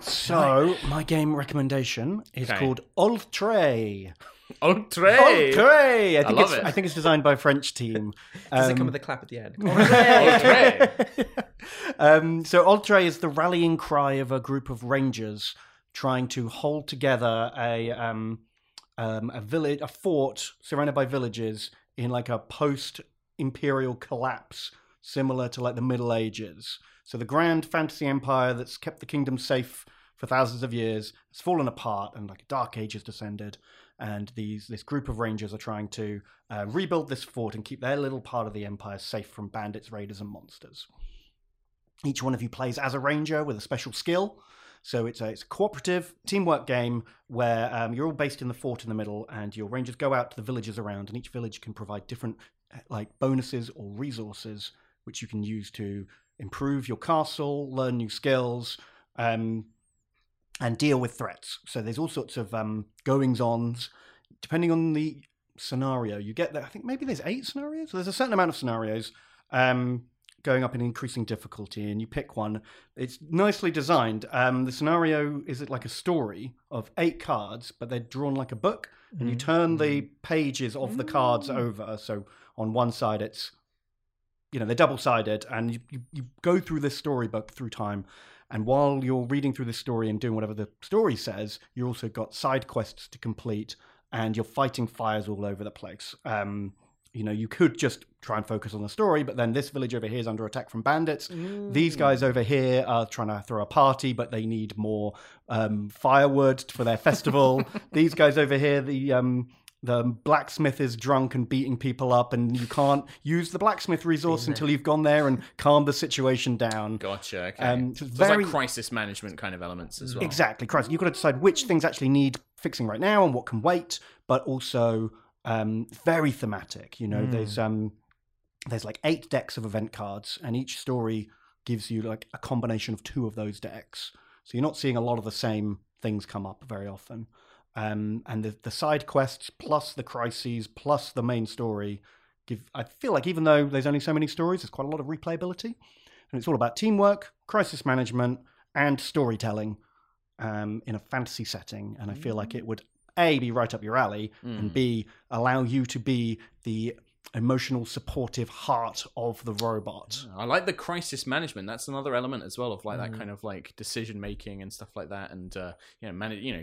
So my game recommendation is called Ultrée. Ultrée. I think it's designed by a French team. Does it come with a clap at the end? Ultrée. So Ultrée is the rallying cry of a group of rangers trying to hold together a village, a fort surrounded by villages in like a post-imperial collapse, similar to like the Middle Ages. So the grand fantasy empire that's kept the kingdom safe for thousands of years has fallen apart, and like a dark age has descended. And this group of rangers are trying to rebuild this fort and keep their little part of the empire safe from bandits, raiders, and monsters. Each one of you plays as a ranger with a special skill. So it's a cooperative teamwork game where you're all based in the fort in the middle, and your rangers go out to the villages around, and each village can provide different like bonuses or resources which you can use to improve your castle, learn new skills, and deal with threats. So there's all sorts of goings-ons. Depending on the scenario, you get that. I think maybe there's 8 scenarios. So there's a certain amount of scenarios going up in increasing difficulty, and you pick one. It's nicely designed. The scenario is like a story of 8 cards, but they're drawn like a book, and you turn the pages of the cards over. So on one side, it's they're double-sided, and you go through this storybook through time. And while you're reading through this story and doing whatever the story says, you also got side quests to complete, and you're fighting fires all over the place. You could just try and focus on the story, but then this village over here is under attack from bandits. These guys over here are trying to throw a party, but they need more firewood for their festival. These guys over here, the blacksmith is drunk and beating people up, and you can't use the blacksmith resource until you've gone there and calmed the situation down. Gotcha, okay. So it's like crisis management kind of elements as well. Exactly, crisis. You've got to decide which things actually need fixing right now and what can wait, but also very thematic. There's like 8 decks of event cards, and each story gives you like a combination of 2 of those decks. So you're not seeing a lot of the same things come up very often. And the side quests plus the crises plus the main story give, I feel like even though there's only so many stories, there's quite a lot of replayability. And it's all about teamwork, crisis management, and storytelling in a fantasy setting. And I feel like it would, A, be right up your alley, and B, allow you to be the emotional, supportive heart of the robot. I like the crisis management. That's another element as well of like that kind of like decision making and stuff like that. And you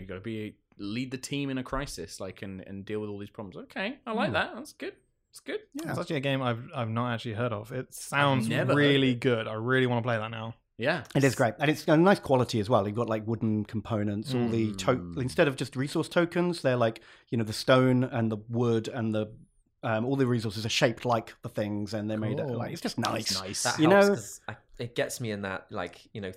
got to lead the team in a crisis, like and deal with all these problems. Okay, I like that. That's good. It's good. Yeah, it's actually a game I've not actually heard of. It sounds really good. I really want to play that now. Yeah, it is great, and it's a nice quality as well. You've got like wooden components, all the instead of just resource tokens, they're like the stone and the wood and the. All the resources are shaped like the things, and they're made out, like, it's just nice. That helps, it gets me in that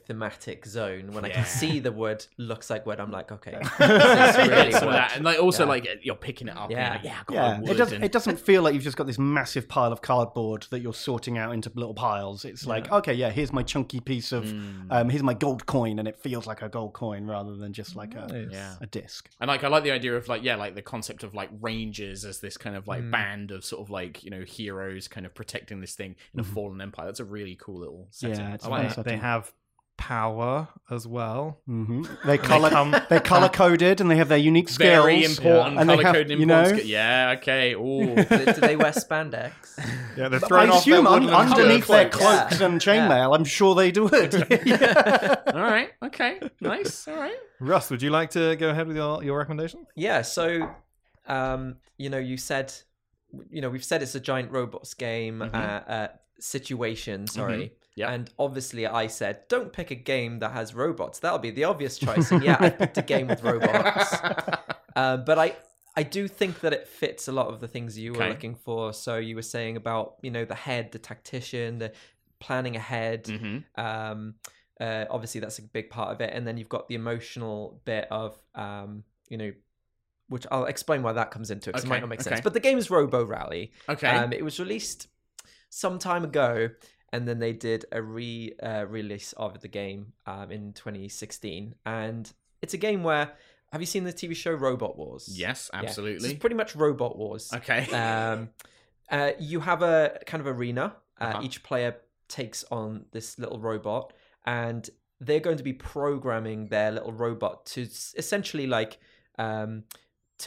thematic zone when I can see the wood looks like wood. I'm like, okay, this is really wood. And you're picking it up. Yeah, wood. It doesn't feel like you've just got this massive pile of cardboard that you're sorting out into little piles. It's like, here's my chunky piece of, here's my gold coin, and it feels like a gold coin rather than just like a disc. And I like the idea of the concept of rangers as this kind of band of sort of heroes kind of protecting this thing in a fallen empire. That's a really cool little. Yeah, I like that. They have power as well. They're color coded, and they have their unique skills. Very important color coded. Yeah, okay. Ooh. Do they wear spandex? Yeah, they're thrown off. I assume underneath their cloaks and chainmail, I'm sure they do it. All right. Okay. Nice. All right. Russ, would you like to go ahead with your recommendation? Yeah. So, you said, we've said it's a giant robots game situation. Sorry. Yeah. And obviously I said, don't pick a game that has robots. That'll be the obvious choice. And I picked a game with robots. But I do think that it fits a lot of the things you were looking for. So you were saying about, the head, the tactician, the planning ahead. Obviously that's a big part of it. And then you've got the emotional bit of, which I'll explain why that comes into it, because it might not make sense. But the game is Robo Rally. Okay. It was released some time ago. And then they did a release of the game in 2016. And it's a game where, have you seen the TV show Robot Wars? Yes, absolutely. Yeah. It's pretty much Robot Wars. Okay. You have a kind of arena. Each player takes on this little robot. And they're going to be programming their little robot to essentially to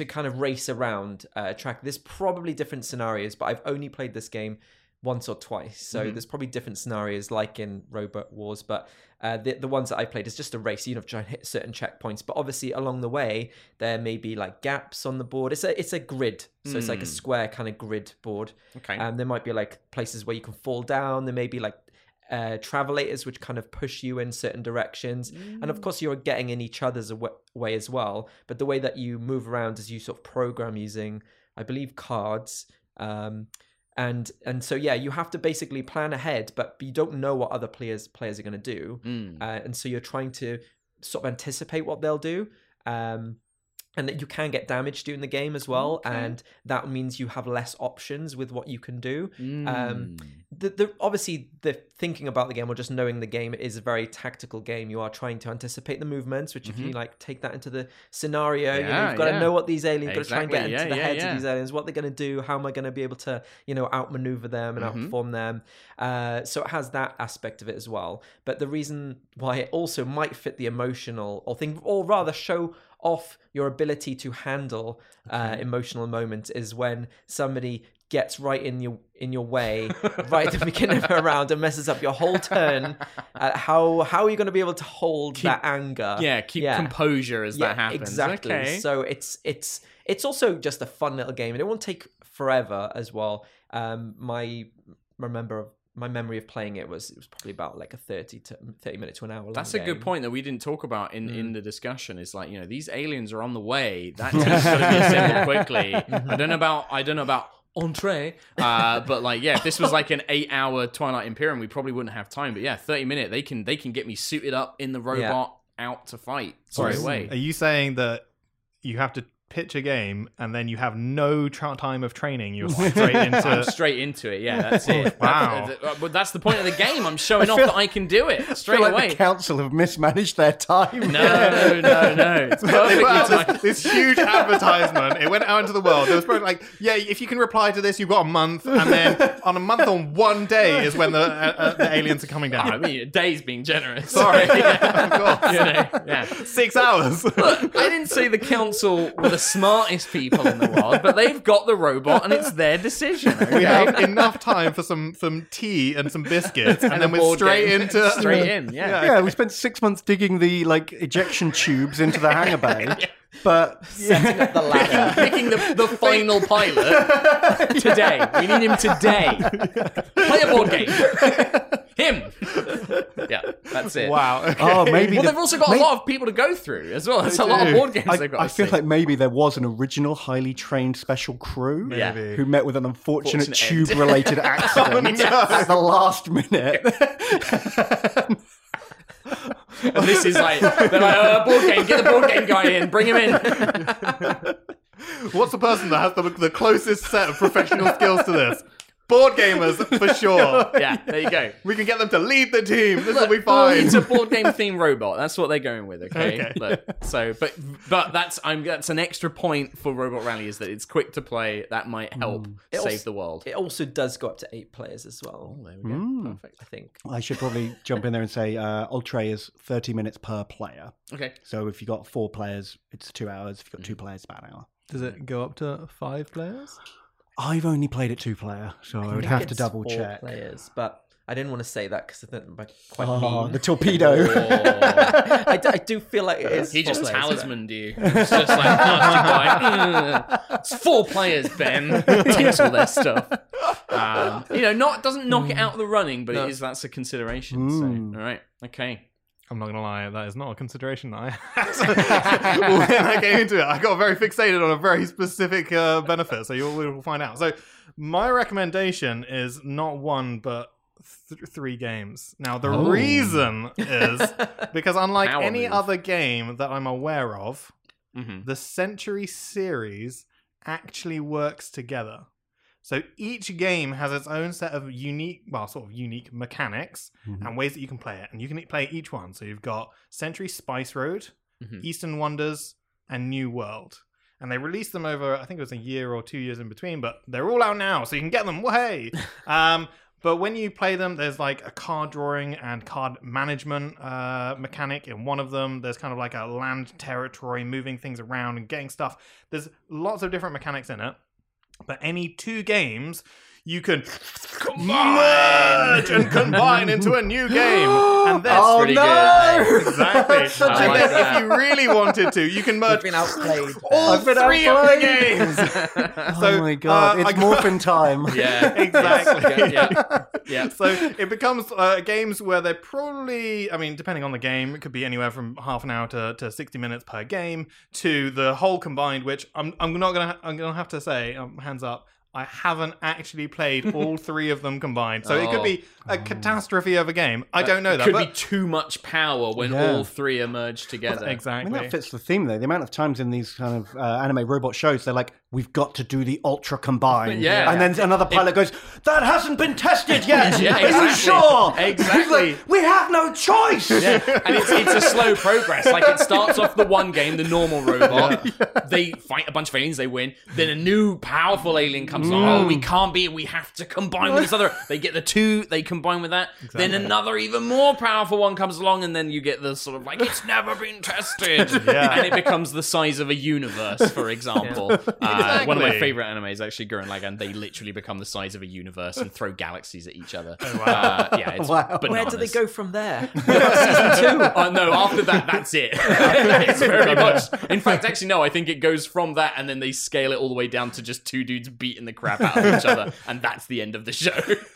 kind of race around a track. There's probably different scenarios, but I've only played this game once or twice, so there's probably different scenarios like in Robot Wars, but the ones that I played is just a race. Try and hit certain checkpoints, but obviously along the way there may be gaps on the board. It's a grid, so it's like a square kind of grid board. Okay. And there might be places where you can fall down. There may be travelators which kind of push you in certain directions, and of course you're getting in each other's way as well. But the way that you move around is you sort of program using, I believe, cards. And so, you have to basically plan ahead, but you don't know what other players are going to do. And so you're trying to sort of anticipate what they'll do. And that you can get damaged during the game as well. Okay. And that means you have less options with what you can do. Obviously, the thinking about the game or just knowing the game is a very tactical game. You are trying to anticipate the movements, which if you take that into the scenario, you've got to know what these aliens, got to try and get into the heads of these aliens, what they're going to do, how am I going to be able to, outmaneuver them and outperform them. So it has that aspect of it as well. But the reason why it also might fit the emotional show off your ability to handle emotional moments is when somebody gets right in your way right at the beginning of a round and messes up your whole turn. How are you going to be able to hold that anger? Yeah, keep composure as that happens. Exactly. Okay. So it's also just a fun little game, and it won't take forever as well. My memory of playing it was probably about a 30 minute to an hour long. That's a good point that we didn't talk about in the discussion. Is these aliens are on the way. That takes so assembled quickly. I don't know about Ultrée, if this was an 8 hour Twilight Imperium, we probably wouldn't have time. But 30 minute, they can get me suited up in the robot out to fight. Sorry, away. Are you saying that you have to pitch a game and then you have no time of training. You're straight into it. Straight into it. Yeah, that's it. Wow. But that's the point of the game. I'm showing off that I can do it straight away. Like the council have mismanaged their time. No. It's perfectly timed. This huge advertisement. It went out into the world. There was probably like, yeah, if you can reply to this, you've got a month. And then on a month on one day is when the aliens are coming down. I mean, a day's being generous. Sorry. Yeah. Of course. You know, yeah. 6 hours. Look, I didn't say the council were the smartest people in the world, but they've got the robot and it's their decision. Okay? We have enough time for some tea and some biscuits, and then we're straight in. Yeah. We spent 6 months digging the ejection tubes into the hangar bay. Yeah. But setting up the ladder, picking the final pilot today. We need him today. Play a board game. Him. Yeah, that's it. Wow. Okay. Oh, maybe. Well, they've also got a lot of people to go through as well. That's a lot of board games they've got. I feel like maybe there was an original highly trained special crew who met with an unfortunate tube-related accident at the last minute. Yeah. And this is they're board game, get the board game guy in, bring him in. What's the person that has the closest set of professional skills to this? Board gamers, for sure. Yeah, there you go. We can get them to lead the team. This will be fine. It's a board game themed robot. That's what they're going with, okay? Look, so, but that's an extra point for Robot Rally, is that it's quick to play. That might help save the world. It also does go up to 8 players as well. Oh, there we go. Perfect, I think. I should probably jump in there and say Ultrée is 30 minutes per player. Okay. So if you've got 4 players, it's 2 hours. If you've got 2 players, about an hour. Does it go up to 5 players? I've only played it 2-player, so I would have to double check. 4 players, but I didn't want to say that because I think I'm quite mean. The torpedo. Oh. I do feel like it is. He just talismaned you. It's just it's 4 players, Ben. Teach all their stuff. Doesn't knock it out of the running, but that's a consideration. So, all right, okay. I'm not going to lie, that is not a consideration that I had. When I came into it, I got very fixated on a very specific benefit, so you will find out. So my recommendation is not one, but 3 games. Now, the reason is because unlike any other game that I'm aware of, the Century series actually works together. So each game has its own set of unique mechanics and ways that you can play it. And you can play each one. So you've got Century Spice Road, Eastern Wonders, and New World. And they released them over, I think it was a year or 2 years in between, but they're all out now, so you can get them. Way! But when you play them, there's a card drawing and card management mechanic in one of them. There's kind of a land territory, moving things around and getting stuff. There's lots of different mechanics in it. But any 2 games, you can merge and combine into a new game. And that's pretty good. Exactly. If you really wanted to, you can merge all 3 of the games. Oh my God, it's morphin' time. Yeah, exactly. Yeah. So it becomes games where they're probably, depending on the game, it could be anywhere from half an hour to 60 minutes per game to the whole combined, which I'm gonna have to say, hands up, I haven't actually played all 3 of them combined. So it could be a catastrophe of a game. I don't know that. It could be too much power when all 3 emerge together. Well, exactly. That fits the theme, though. The amount of times in these kind of anime robot shows, they're like, we've got to do the ultra combined. Yeah. And then another pilot goes, that hasn't been tested yet. Yeah, exactly. Are you sure? Exactly. We have no choice. Yeah. And it's a slow progress. It starts off the one game, the normal robot. Yeah. They fight a bunch of aliens, they win. Then a new powerful alien comes along. Oh, we can't be, we have to combine with this other. They get the 2, they combine with that. Exactly. Then another even more powerful one comes along, and then you get the sort of it's never been tested. Yeah. And it becomes the size of a universe, for example. Yeah. Exactly. One of my favorite anime is actually Gurren Lagann. They literally become the size of a universe and throw galaxies at each other. Oh, wow. It's bananas. Where do they go from there? Season 2. No, after that, that's it. It's very much. In fact, actually, no. I think it goes from that, and then they scale it all the way down to just 2 dudes beating the crap out of each other, and that's the end of the show.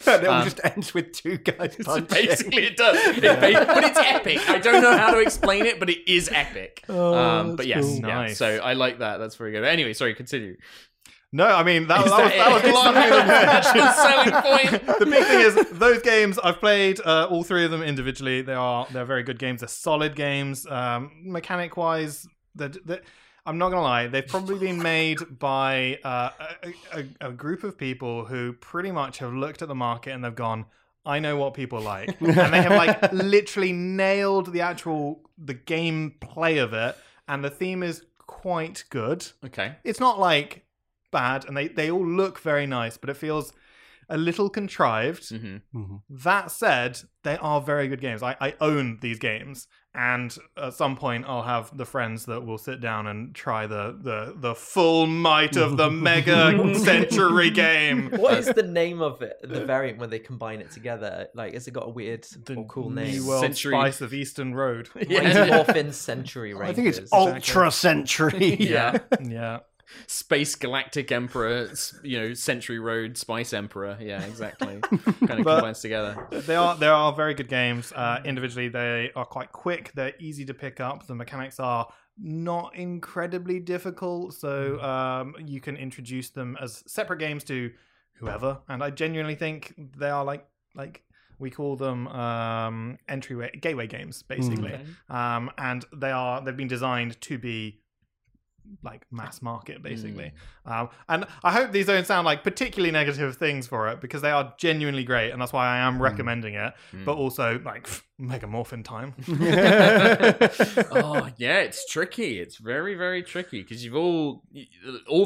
And it just ends with 2 guys punching. Basically, it does. But it's epic. I don't know how to explain it, but it is epic. Oh, but yes, cool. Nice. So I like that. That's very good. Anyway, sorry. Continue. No, that was longer than selling point. The big thing is those games I've played all 3 of them individually. They're very good games. They're solid games. Mechanic wise, I'm not gonna lie, they've probably been made by a group of people who pretty much have looked at the market and they've gone, I know what people like. And they have like literally nailed the actual, the game play of it. And the theme is quite good. Okay. It's not like bad. And they all look very nice, but it feels a little contrived. Mm-hmm. Mm-hmm. That said, they are very good games. I own these games. And at some point, I'll have the friends that will sit down and try the full might of the Mega Century game. What is the name of it? The variant when they combine it together, like, has it got a weird or cool name? New World Century. Spice of Eastern Road. Yeah. Morphin Century Rangers. I think it's Ultra Century. Yeah, yeah. Space Galactic Emperor, you know, Century Road Spice Emperor. Yeah, exactly. Kind of combines together. They are very good games. Individually, they are quite quick. They're easy to pick up. The mechanics are not incredibly difficult, so you can introduce them as separate games to whoever. And I genuinely think they are like we call them gateway games, basically. Mm-hmm. And they've been designed to be like mass market, basically. And I hope these don't sound like particularly negative things for it, because they are genuinely great, and that's why I am recommending it. But also, like, Megamorphin time. Oh yeah, it's tricky. It's very, very tricky, because you've all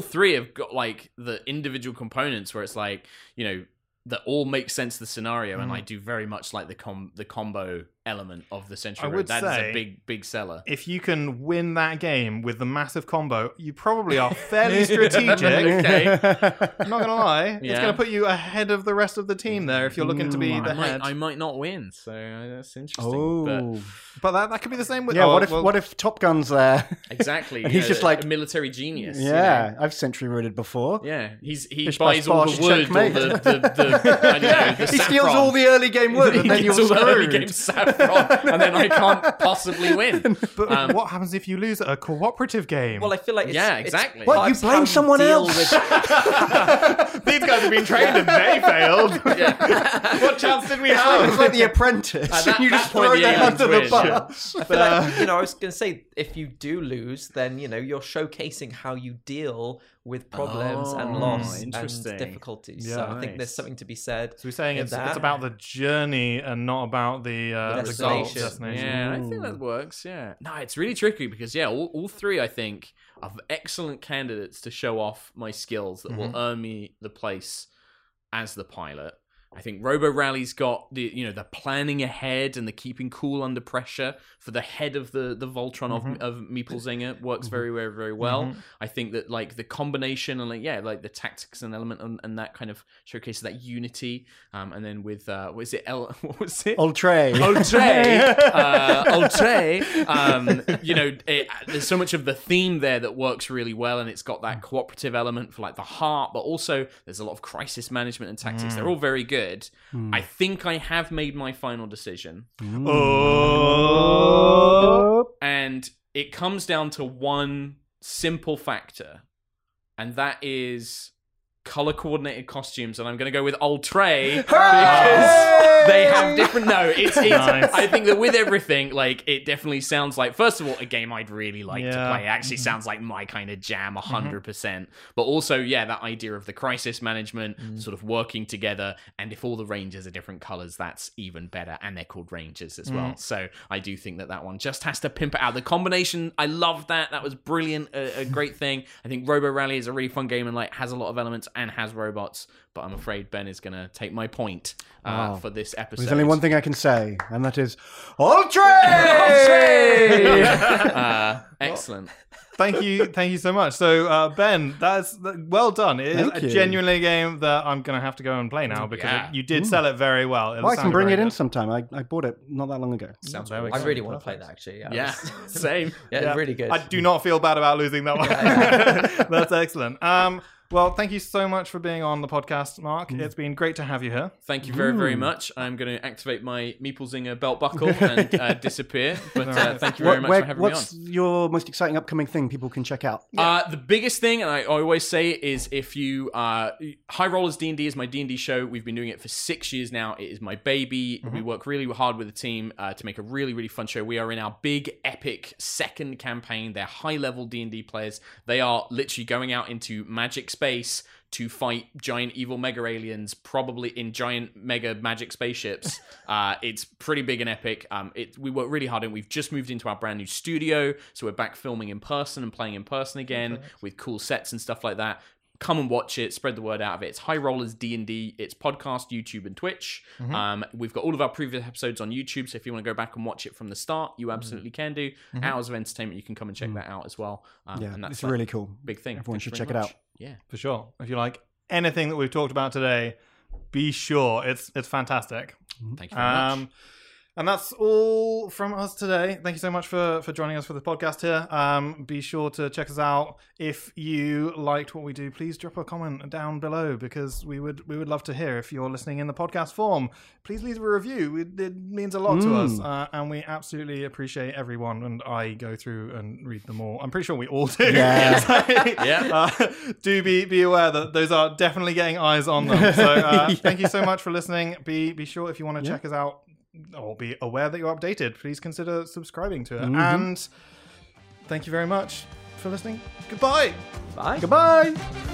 three have got like the individual components where it's like, you know, that all make sense to the scenario, and like do very much like the combo element of the Century Road. That is a big seller. If you can win that game with the massive combo, you probably are fairly strategic. Okay. I'm not gonna lie, it's gonna put you ahead of the rest of the team there if you're looking to be the head. I might not win, so that's interesting. Oh. But that could be the same with. Yeah. What if Top Gun's there? Exactly. He's just like a military genius. Yeah, you know? I've Century Roaded before. Yeah, he buys all the wood, he steals all the early game wood, and then you're screwed. And then I can't possibly win. But what happens if you lose at a cooperative game? Well, I feel like exactly. What, you blame someone else? These guys have been trained and they failed. Yeah. What chance did we have? It's like The Apprentice. You just throw them under the bus. I feel like, you know, I was going to say, if you do lose, then, you know, you're showcasing how you deal with problems and loss and difficulties. Yeah, so I think there's something to be said. So we're saying it's about the journey and not about the destination. Yeah, I think that works. Yeah. No, it's really tricky because all three I think are excellent candidates to show off my skills that will earn me the place as the pilot. I think Robo Rally's got the planning ahead and the keeping cool under pressure for the head of the Voltron of Meeple Zinger works very, very, very well. I think that like the combination and like the tactics and element and that kind of showcases that unity. And then with what was it? Ultrée. There's so much of the theme there that works really well, and it's got that cooperative element for like the heart, but also there's a lot of crisis management and tactics. They're all very good. I think I have made my final decision. And it comes down to one simple factor, and that is color coordinated costumes, and I'm going to go with Ultrée because they have different. Nice. I think that with everything, like, it definitely sounds like, first of all, a game I'd really like to play. It actually sounds like my kind of jam, 100%. But also, that idea of the crisis management, sort of working together, and if all the Rangers are different colors, that's even better. And they're called Rangers as well. So I do think that one just has to pimp it out. The combination, I love that. That was brilliant. A great thing. I think Robo Rally is a really fun game and like has a lot of elements and has robots, but I'm afraid Ben is going to take my point for this episode. There's only one thing I can say, and that is Ultrée! Excellent. Thank you so much. So, Ben, that's well done. It is genuinely a game that I'm going to have to go and play now because you did sell it very well. Well, I can bring it in sometime. I bought it not that long ago. Sounds very exciting. I really want to play that, actually. Yeah. Same. Yeah, really good. I do not feel bad about losing that one. That's excellent. Well, thank you so much for being on the podcast, Mark. It's been great to have you here. Thank you very, very much. I'm going to activate my Meeple Zinger belt buckle and disappear. But thank you very much for having me on. What's your most exciting upcoming thing people can check out? The biggest thing, and I always say, is if you... High Rollers D&D is my D&D show. We've been doing it for 6 years now. It is my baby. Mm-hmm. We work really hard with the team to make a really, really fun show. We are in our big, epic second campaign. They're high-level D&D players. They are literally going out into magic space to fight giant evil mega aliens, probably in giant mega magic spaceships. It's pretty big and epic. We work really hard, and we've just moved into our brand new studio, so we're back filming in person and playing in person again with cool sets and stuff like that. Come and watch it. Spread the word out of it. It's High Rollers D&D. It's podcast, YouTube, and Twitch. Mm-hmm. We've got all of our previous episodes on YouTube, so if you want to go back and watch it from the start, you absolutely can do. Mm-hmm. Hours of entertainment. You can come and check that out as well. And that's really cool. Big thing. Everyone should check it out. Yeah, for sure. If you like anything that we've talked about today, be sure. It's fantastic. Thank you very much. And that's all from us today. Thank you so much for joining us for the podcast here. Be sure to check us out. If you liked what we do, please drop a comment down below, because we would love to hear if you're listening in the podcast form. Please leave a review. It means a lot to us. And we absolutely appreciate everyone. And I go through and read them all. I'm pretty sure we all do. Yeah. Do be aware that those are definitely getting eyes on them. So thank you so much for listening. Be sure, if you want to check us out, or be aware that you're updated, please consider subscribing to it. And thank you very much for listening. Goodbye. Bye. Goodbye.